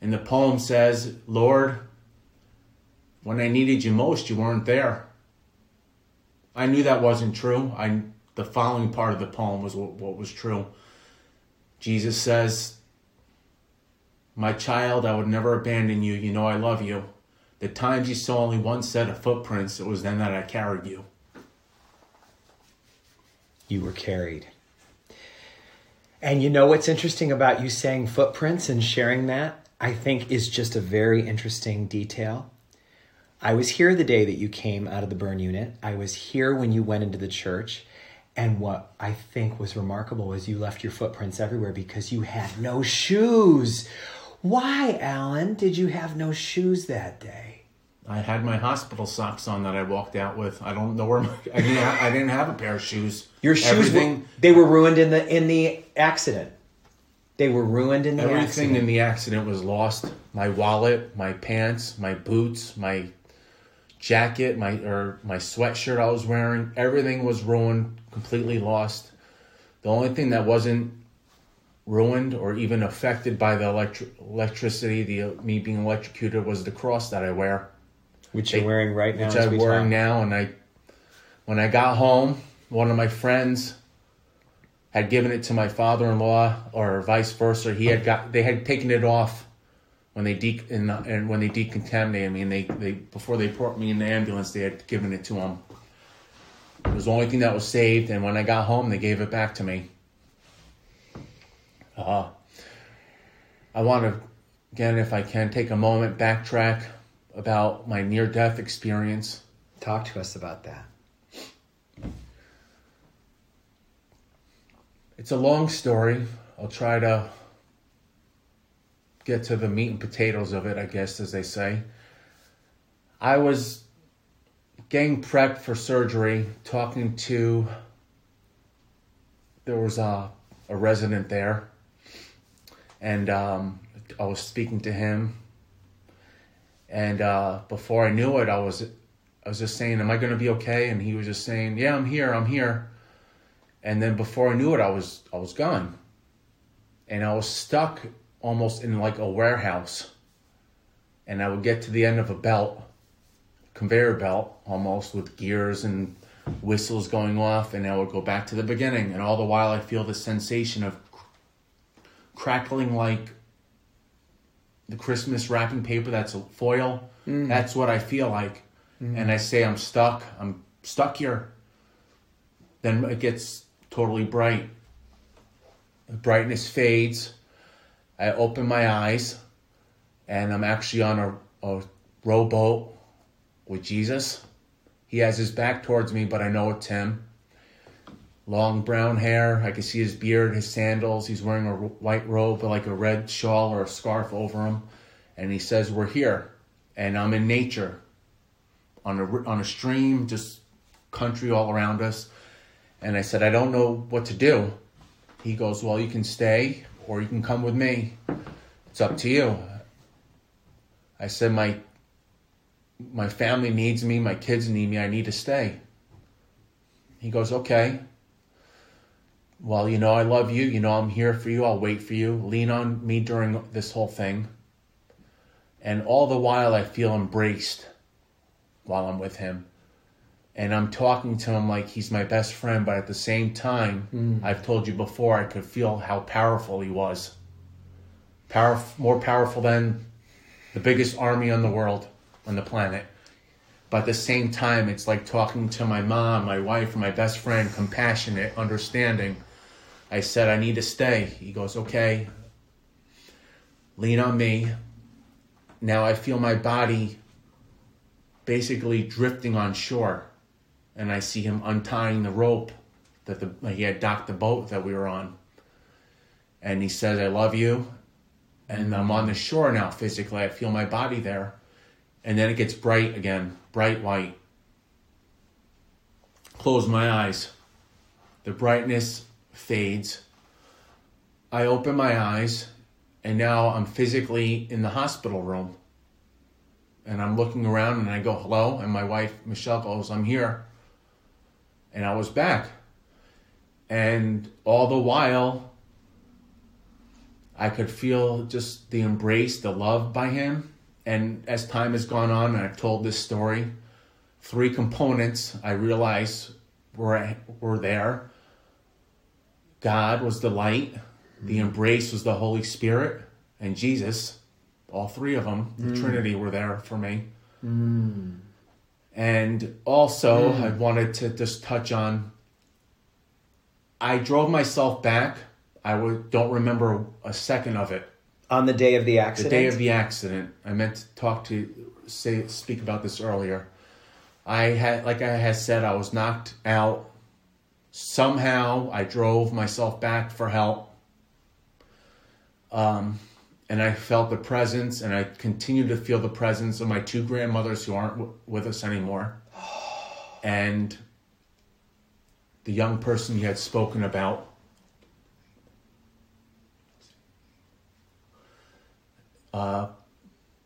And the poem says, Lord, when I needed you most, you weren't there. I knew that wasn't true. I, the following part of the poem was what, what was true. Jesus says, my child, I would never abandon you. You know I love you. The times you saw only one set of footprints, it was then that I carried you. You were carried. And you know what's interesting about you saying footprints and sharing that, I think, is just a very interesting detail. I was here the day that you came out of the burn unit. I was here when you went into the church. And what I think was remarkable was you left your footprints everywhere because you had no shoes. Why, Alan, did you have no shoes that day? I had my hospital socks on that I walked out with. I don't know where my, I didn't have, I didn't have a pair of shoes. Your shoes, everything, were, they were ruined in the in the accident. They were ruined in the everything accident. Everything in the accident was lost. My wallet, my pants, my boots, my jacket, my or my sweatshirt I was wearing. Everything was ruined, completely lost. The only thing that wasn't ruined or even affected by the electric electricity, the uh, me being electrocuted, was the cross that I wear. Which you're wearing right now. Which I'm wearing now. And I, when I got home, one of my friends had given it to my father-in-law, or vice versa. He had got, they had taken it off when they de and, and when they decontaminated me, and they, they before they brought me in the ambulance, they had given it to him. It was the only thing that was saved, and when I got home, they gave it back to me. Uh, I want to, again, if I can, take a moment, backtrack about my near-death experience. Talk to us about that. It's a long story. I'll try to get to the meat and potatoes of it, I guess, as they say. I was getting prepped for surgery, talking to, there was a, a resident there, and um, I was speaking to him. And uh, before I knew it, I was I was just saying, am I going to be okay? And he was just saying, yeah, I'm here, I'm here. And then before I knew it, I was I was gone. And I was stuck almost in like a warehouse. And I would get to the end of a belt, conveyor belt, almost with gears and whistles going off. And I would go back to the beginning. And all the while, I feel the sensation of crackling like the Christmas wrapping paper that's foil. Mm. That's what I feel like. Mm. And I say, I'm stuck. I'm stuck here. Then it gets totally bright. The brightness fades. I open my eyes, and I'm actually on a, a rowboat with Jesus. He has his back towards me, but I know it's him. Long brown hair. I can see his beard, his sandals. He's wearing a white robe, like a red shawl or a scarf over him. And he says, we're here. And I'm in nature, on a, on a stream, just country all around us. And I said, I don't know what to do. He goes, well, you can stay or you can come with me. It's up to you. I said, my, my family needs me. My kids need me. I need to stay. He goes, okay. Well, you know, I love you. You know, I'm here for you. I'll wait for you. Lean on me during this whole thing. And all the while, I feel embraced while I'm with him. And I'm talking to him like he's my best friend. But at the same time, mm. I've told you before, I could feel how powerful he was. Power, more powerful than the biggest army on the world, on the planet. But at the same time, it's like talking to my mom, my wife, my best friend, compassionate, understanding. I said, I need to stay. He goes, okay, lean on me. Now I feel my body basically drifting on shore. And I see him untying the rope that the, he had docked the boat that we were on. And he says, I love you. And I'm on the shore now physically. I feel my body there. And then it gets bright again, bright white. Close my eyes. The brightness fades. I open my eyes, and now I'm physically in the hospital room. And I'm looking around, and I go, hello? And my wife, Michelle, goes, I'm here. And I was back. And all the while, I could feel just the embrace, the love by him. And as time has gone on, and I've told this story, three components I realized were, were there. God was the light. The embrace was the Holy Spirit and Jesus. All three of them, the mm. Trinity, were there for me. Mm. And also, mm. I wanted to just touch on, I drove myself back. I don't remember a second of it. On the day of the accident? The day of the accident. I meant to talk to, say, speak about this earlier. I had, like I had said, I was knocked out. Somehow, I drove myself back for help. Um... And I felt the presence, and I continue to feel the presence of my two grandmothers who aren't w- with us anymore. And the young person you had spoken about. Uh,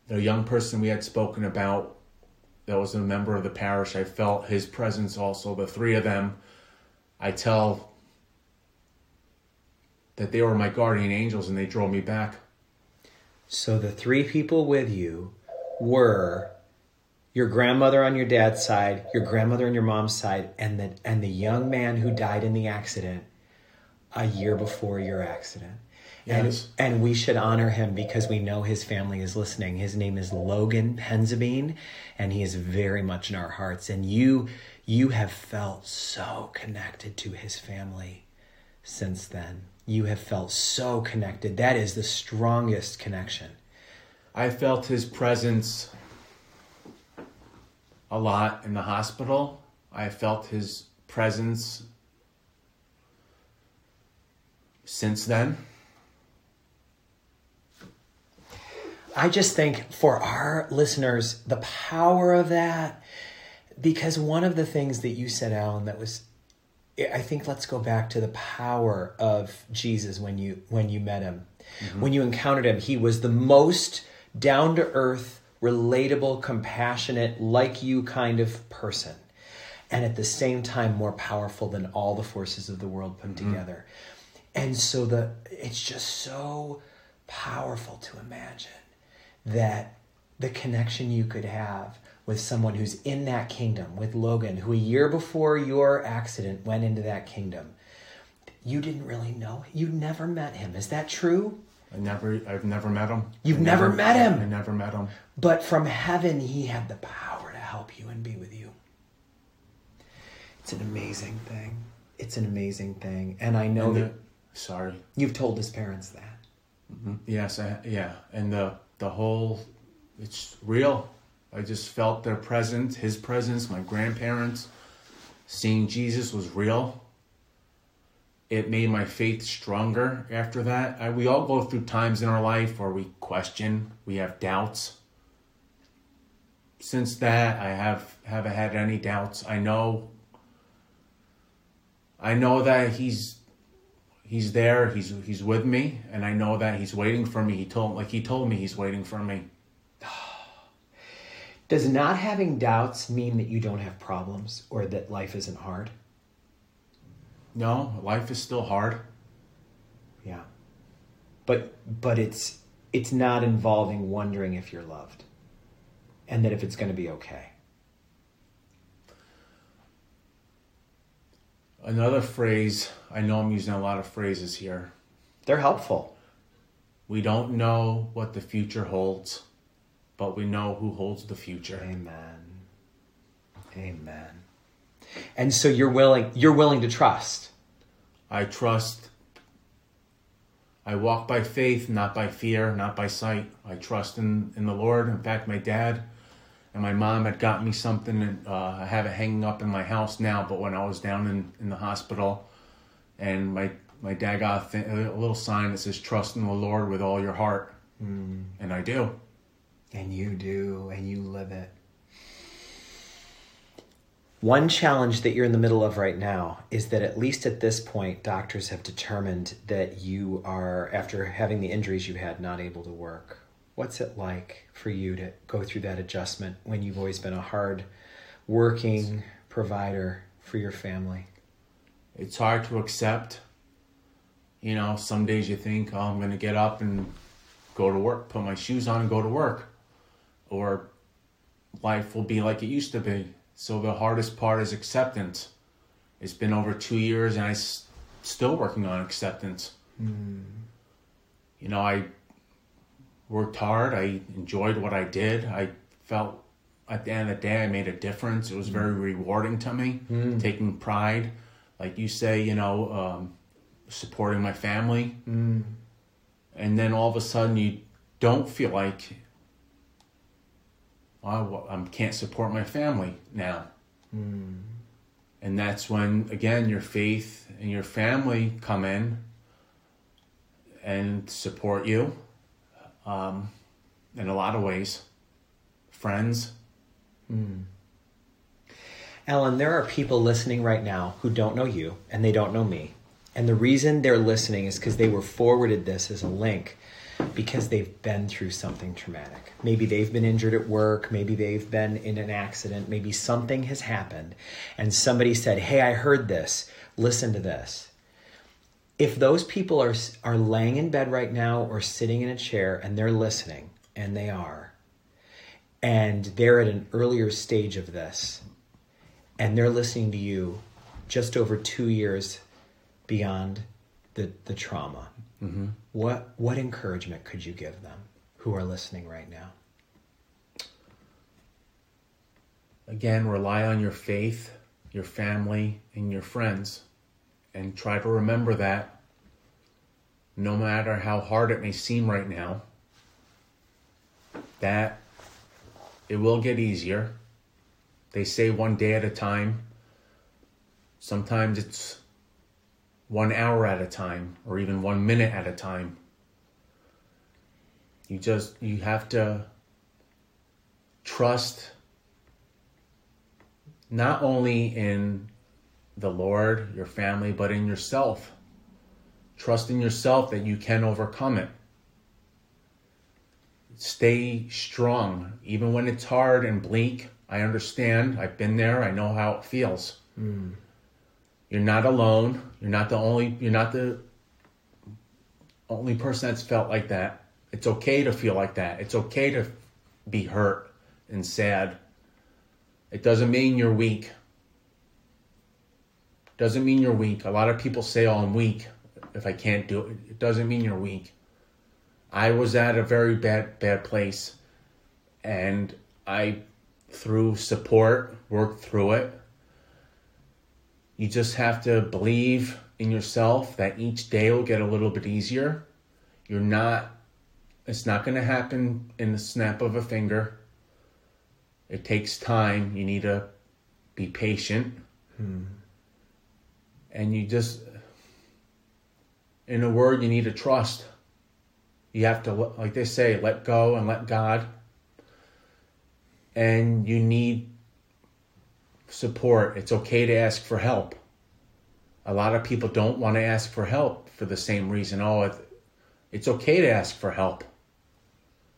the young person we had spoken about that was a member of the parish, I felt his presence also. The three of them, I tell that they were my guardian angels, and they drove me back. So the three people with you were your grandmother on your dad's side, your grandmother on your mom's side, and the, and the young man who died in the accident a year before your accident. Yes. And, and we should honor him because we know his family is listening. His name is Logan Penzabene, and he is very much in our hearts. And you, you have felt so connected to his family since then. You have felt so connected. That is the strongest connection. I felt his presence a lot in the hospital. I felt his presence since then. I just think for our listeners, the power of that, because one of the things that you said, Alan, that was, I think let's go back to the power of Jesus when you when you met him. Mm-hmm. When you encountered him, he was the most down-to-earth, relatable, compassionate, like you kind of person. And at the same time, more powerful than all the forces of the world put mm-hmm. together. And so the it's just so powerful to imagine that the connection you could have with someone who's in that kingdom, with Logan, who a year before your accident went into that kingdom. You didn't really know. You never met him. Is that true? I never, I've never met him. You've never, never met him. I never met him. But from heaven, he had the power to help you and be with you. It's an amazing thing. It's an amazing thing. And I know and the, that... Sorry. You've told his parents that. Mm-hmm. Yes, I, yeah. And the, the whole... It's real. I just felt their presence, his presence, my grandparents. Seeing Jesus was real. It made my faith stronger after that. I, we all go through times in our life where we question, we have doubts. Since that, I have, haven't had any doubts. I know I know that he's he's there, he's he's with me, and I know that he's waiting for me. He told like he told me he's waiting for me. Does not having doubts mean that you don't have problems or that life isn't hard? No, life is still hard. Yeah. But but it's it's not involving wondering if you're loved and that if it's going to be okay. Another phrase, I know I'm using a lot of phrases here. They're helpful. We don't know what the future holds. But we know who holds the future. Amen. Amen. And so you're willing you're willing to trust. I trust. I walk by faith, not by fear, not by sight. I trust in, in the Lord. In fact, my dad and my mom had got me something, and uh, I have it hanging up in my house now, but when I was down in, in the hospital, and my, my dad got a, th- a little sign that says, trust in the Lord with all your heart. Mm. And I do. And you do, and you live it. One challenge that you're in the middle of right now is that at least at this point, doctors have determined that you are, after having the injuries you had, not able to work. What's it like for you to go through that adjustment when you've always been a hard working provider for your family? It's hard to accept. You know, some days you think, oh, I'm going to get up and go to work, put my shoes on and go to work. Or life will be like it used to be. So the hardest part is acceptance. It's been over two years and I'm still working on acceptance. Mm. You know, I worked hard. I enjoyed what I did. I felt at the end of the day I made a difference. It was very rewarding to me, mm. taking pride. Like you say, you know, um, supporting my family. Mm. And then all of a sudden you don't feel like, I can't support my family now. Mm. And that's when, again, your faith and your family come in and support you um, in a lot of ways. Friends. Mm. Alan, there are people listening right now who don't know you and they don't know me. And the reason they're listening is because they were forwarded this as a link, because they've been through something traumatic. Maybe they've been injured at work. Maybe they've been in an accident. Maybe something has happened. And somebody said, hey, I heard this. Listen to this. If those people are, are laying in bed right now or sitting in a chair and they're listening, and they are, and they're at an earlier stage of this, and they're listening to you just over two years beyond the, the trauma, mm-hmm. What what encouragement could you give them who are listening right now? Again, rely on your faith, your family, and your friends, and try to remember that no matter how hard it may seem right now, that it will get easier. They say one day at a time. Sometimes it's one hour at a time, or even one minute at a time. You just, you have to trust not only in the Lord, your family, but in yourself. Trust in yourself that you can overcome it. Stay strong, even when it's hard and bleak. I understand. I've been there. I know how it feels. Mm. You're not alone. You're not the only, you're not the only person that's felt like that. It's okay to feel like that. It's okay to be hurt and sad. It doesn't mean you're weak. Doesn't mean you're weak. A lot of people say, oh, I'm weak if I can't do it. It doesn't mean you're weak. I was at a very bad, bad place, and I, through support, worked through it. You just have to believe in yourself that each day will get a little bit easier. You're not, it's not going to happen in the snap of a finger. It takes time. You need to be patient. Hmm. And you just, in a word, you need to trust. You have to, like they say, let go and let God. And you need support. It's okay to ask for help. A lot of people don't want to ask for help for the same reason. Oh, it's okay to ask for help.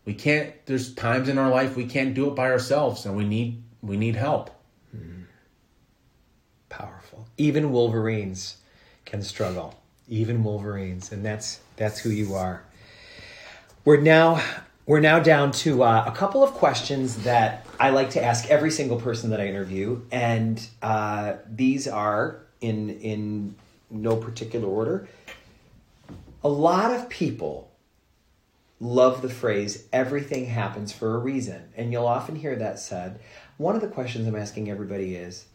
We can't, there's times in our life we can't do it by ourselves, and we need we need help. Mm. Powerful. Even Wolverines can struggle. Even Wolverines, and that's that's who you are. We're now We're now down to uh, a couple of questions that I like to ask every single person that I interview, and uh, these are in in no particular order. A lot of people love the phrase, everything happens for a reason, and you'll often hear that said. One of the questions I'm asking everybody is,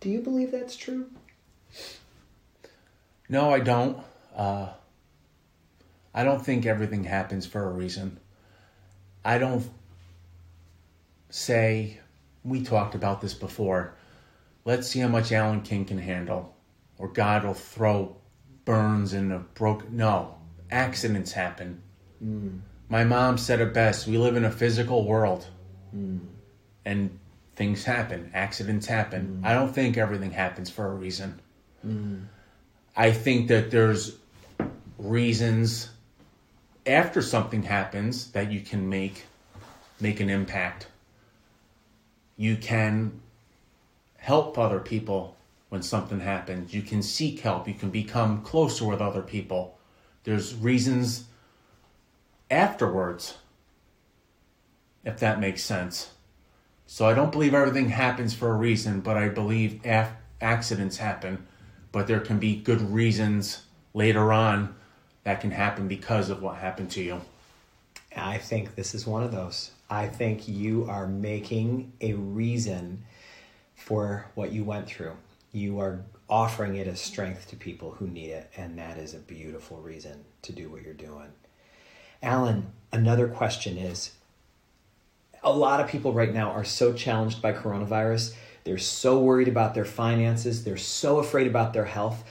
do you believe that's true? No, I don't. Uh, I don't think everything happens for a reason. I don't say, we talked about this before, let's see how much Alan King can handle, or God will throw burns in a broken, no, accidents happen. Mm. My mom said it best, we live in a physical world, mm. and things happen, accidents happen. Mm. I don't think everything happens for a reason. Mm. I think that there's reasons after something happens that you can make make an impact. You can help other people when something happens. You can seek help. You can become closer with other people. There's reasons afterwards, if that makes sense. So I don't believe everything happens for a reason, but I believe af- accidents happen. But there can be good reasons later on that can happen because of what happened to you. I think this is one of those. I think you are making a reason for what you went through. You are offering it as strength to people who need it, and that is a beautiful reason to do what you're doing. Alan, another question is, a lot of people right now are so challenged by coronavirus. They're so worried about their finances. They're so afraid about their health.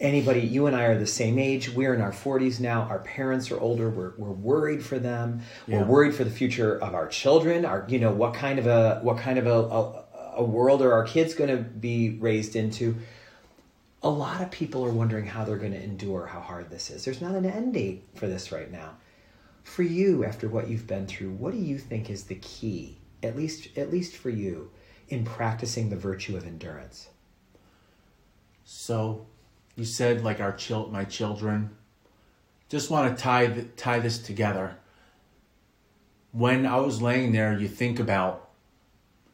Anybody, you and I are the same age. We're in our forties now. Our parents are older. We're we're worried for them. Yeah. We're worried for the future of our children. Our, you know, what kind of a what kind of a a, a world are our kids going to be raised into? A lot of people are wondering how they're going to endure how hard this is. There's not an end date for this right now. For you, after what you've been through, what do you think is the key, at least at least for you, in practicing the virtue of endurance? So, you said like our chil- my children. Just want to tie th- tie this together. When I was laying there, you think about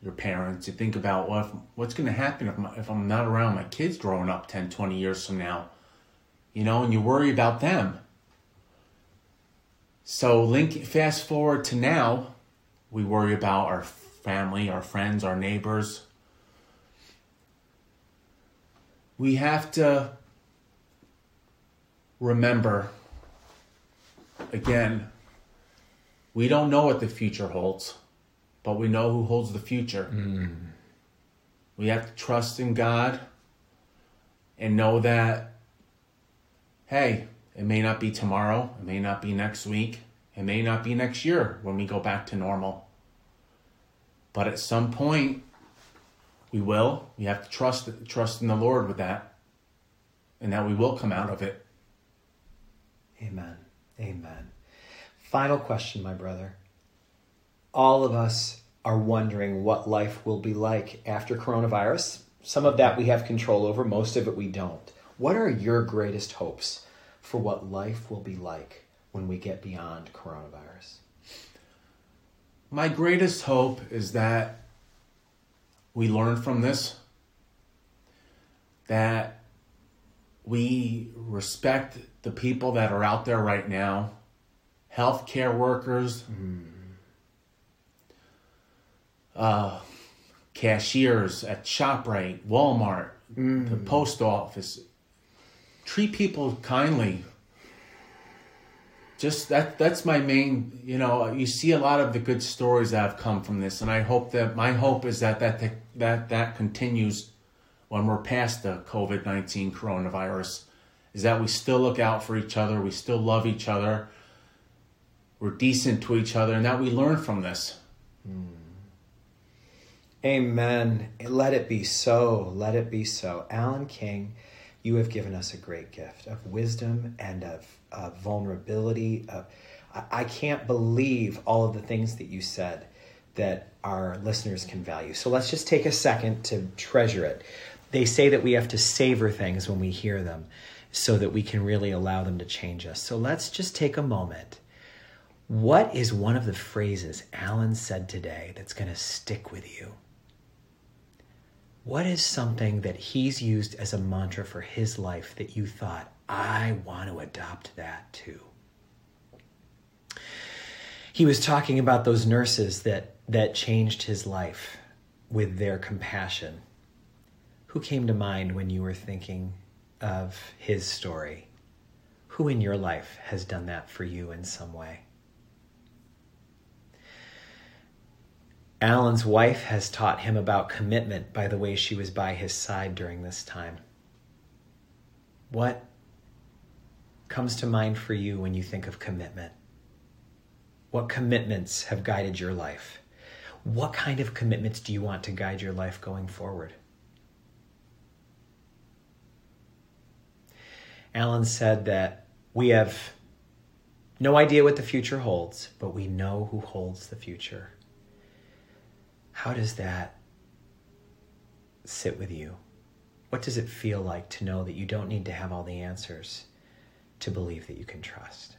your parents. You think about well, if, what's going to happen if my, if I'm not around my kids growing up ten, twenty years from now, you know, and you worry about them. So link fast forward to now, we worry about our family, our friends, our neighbors. We have to remember, again, we don't know what the future holds, but we know who holds the future. Mm. We have to trust in God and know that, hey, it may not be tomorrow, it may not be next week, it may not be next year when we go back to normal. But at some point, we will. We have to trust trust in the Lord with that, and that we will come out of it. Amen. Amen. Final question, my brother. All of us are wondering what life will be like after coronavirus. Some of that we have control over, most of it we don't. What are your greatest hopes for what life will be like when we get beyond coronavirus? My greatest hope is that we learn from this, that we respect the people that are out there right now, healthcare workers, mm. uh, cashiers at ShopRite, Walmart, mm. the post office. Treat people kindly. Just that that's my main, you know, you see a lot of the good stories that have come from this, and I hope that my hope is that that that that continues when we're past the covid nineteen coronavirus, is that we still look out for each other, we still love each other, we're decent to each other, and that we learn from this. Mm. Amen. Let it be so. Let it be so. Alan King, you have given us a great gift of wisdom and of, of vulnerability. Of, I can't believe all of the things that you said that our listeners can value. So let's just take a second to treasure it. They say that we have to savor things when we hear them so that we can really allow them to change us. So let's just take a moment. What is one of the phrases Alan said today that's going to stick with you? What is something that he's used as a mantra for his life that you thought, I want to adopt that too? He was talking about those nurses that, that changed his life with their compassion. Who came to mind when you were thinking of his story? Who in your life has done that for you in some way? Alan's wife has taught him about commitment by the way she was by his side during this time. What comes to mind for you when you think of commitment? What commitments have guided your life? what kind of commitments do you want to guide your life going forward? Alan said that we have no idea what the future holds, but we know who holds the future. How does that sit with you? What does it feel like to know that you don't need to have all the answers to believe that you can trust?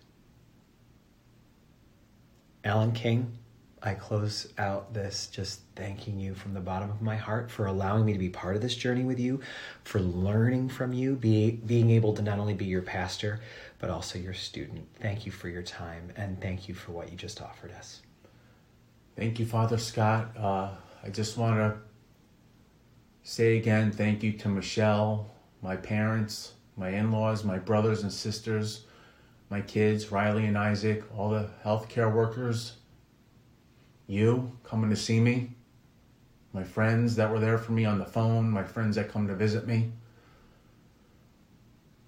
Alan King, I close out this just thanking you from the bottom of my heart for allowing me to be part of this journey with you, for learning from you, be, being able to not only be your pastor, but also your student. Thank you for your time, and thank you for what you just offered us. Thank you, Father Scott. Uh, I just want to say again, thank you to Michelle, my parents, my in-laws, my brothers and sisters, my kids, Riley and Isaac, all the healthcare workers, you coming to see me, my friends that were there for me on the phone, my friends that come to visit me.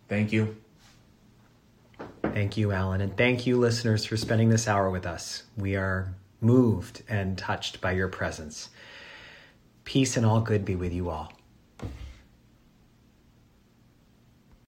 Thank you. Thank you, Alan. And thank you, listeners, for spending this hour with us. We are moved and touched by your presence. Peace and all good be with you all.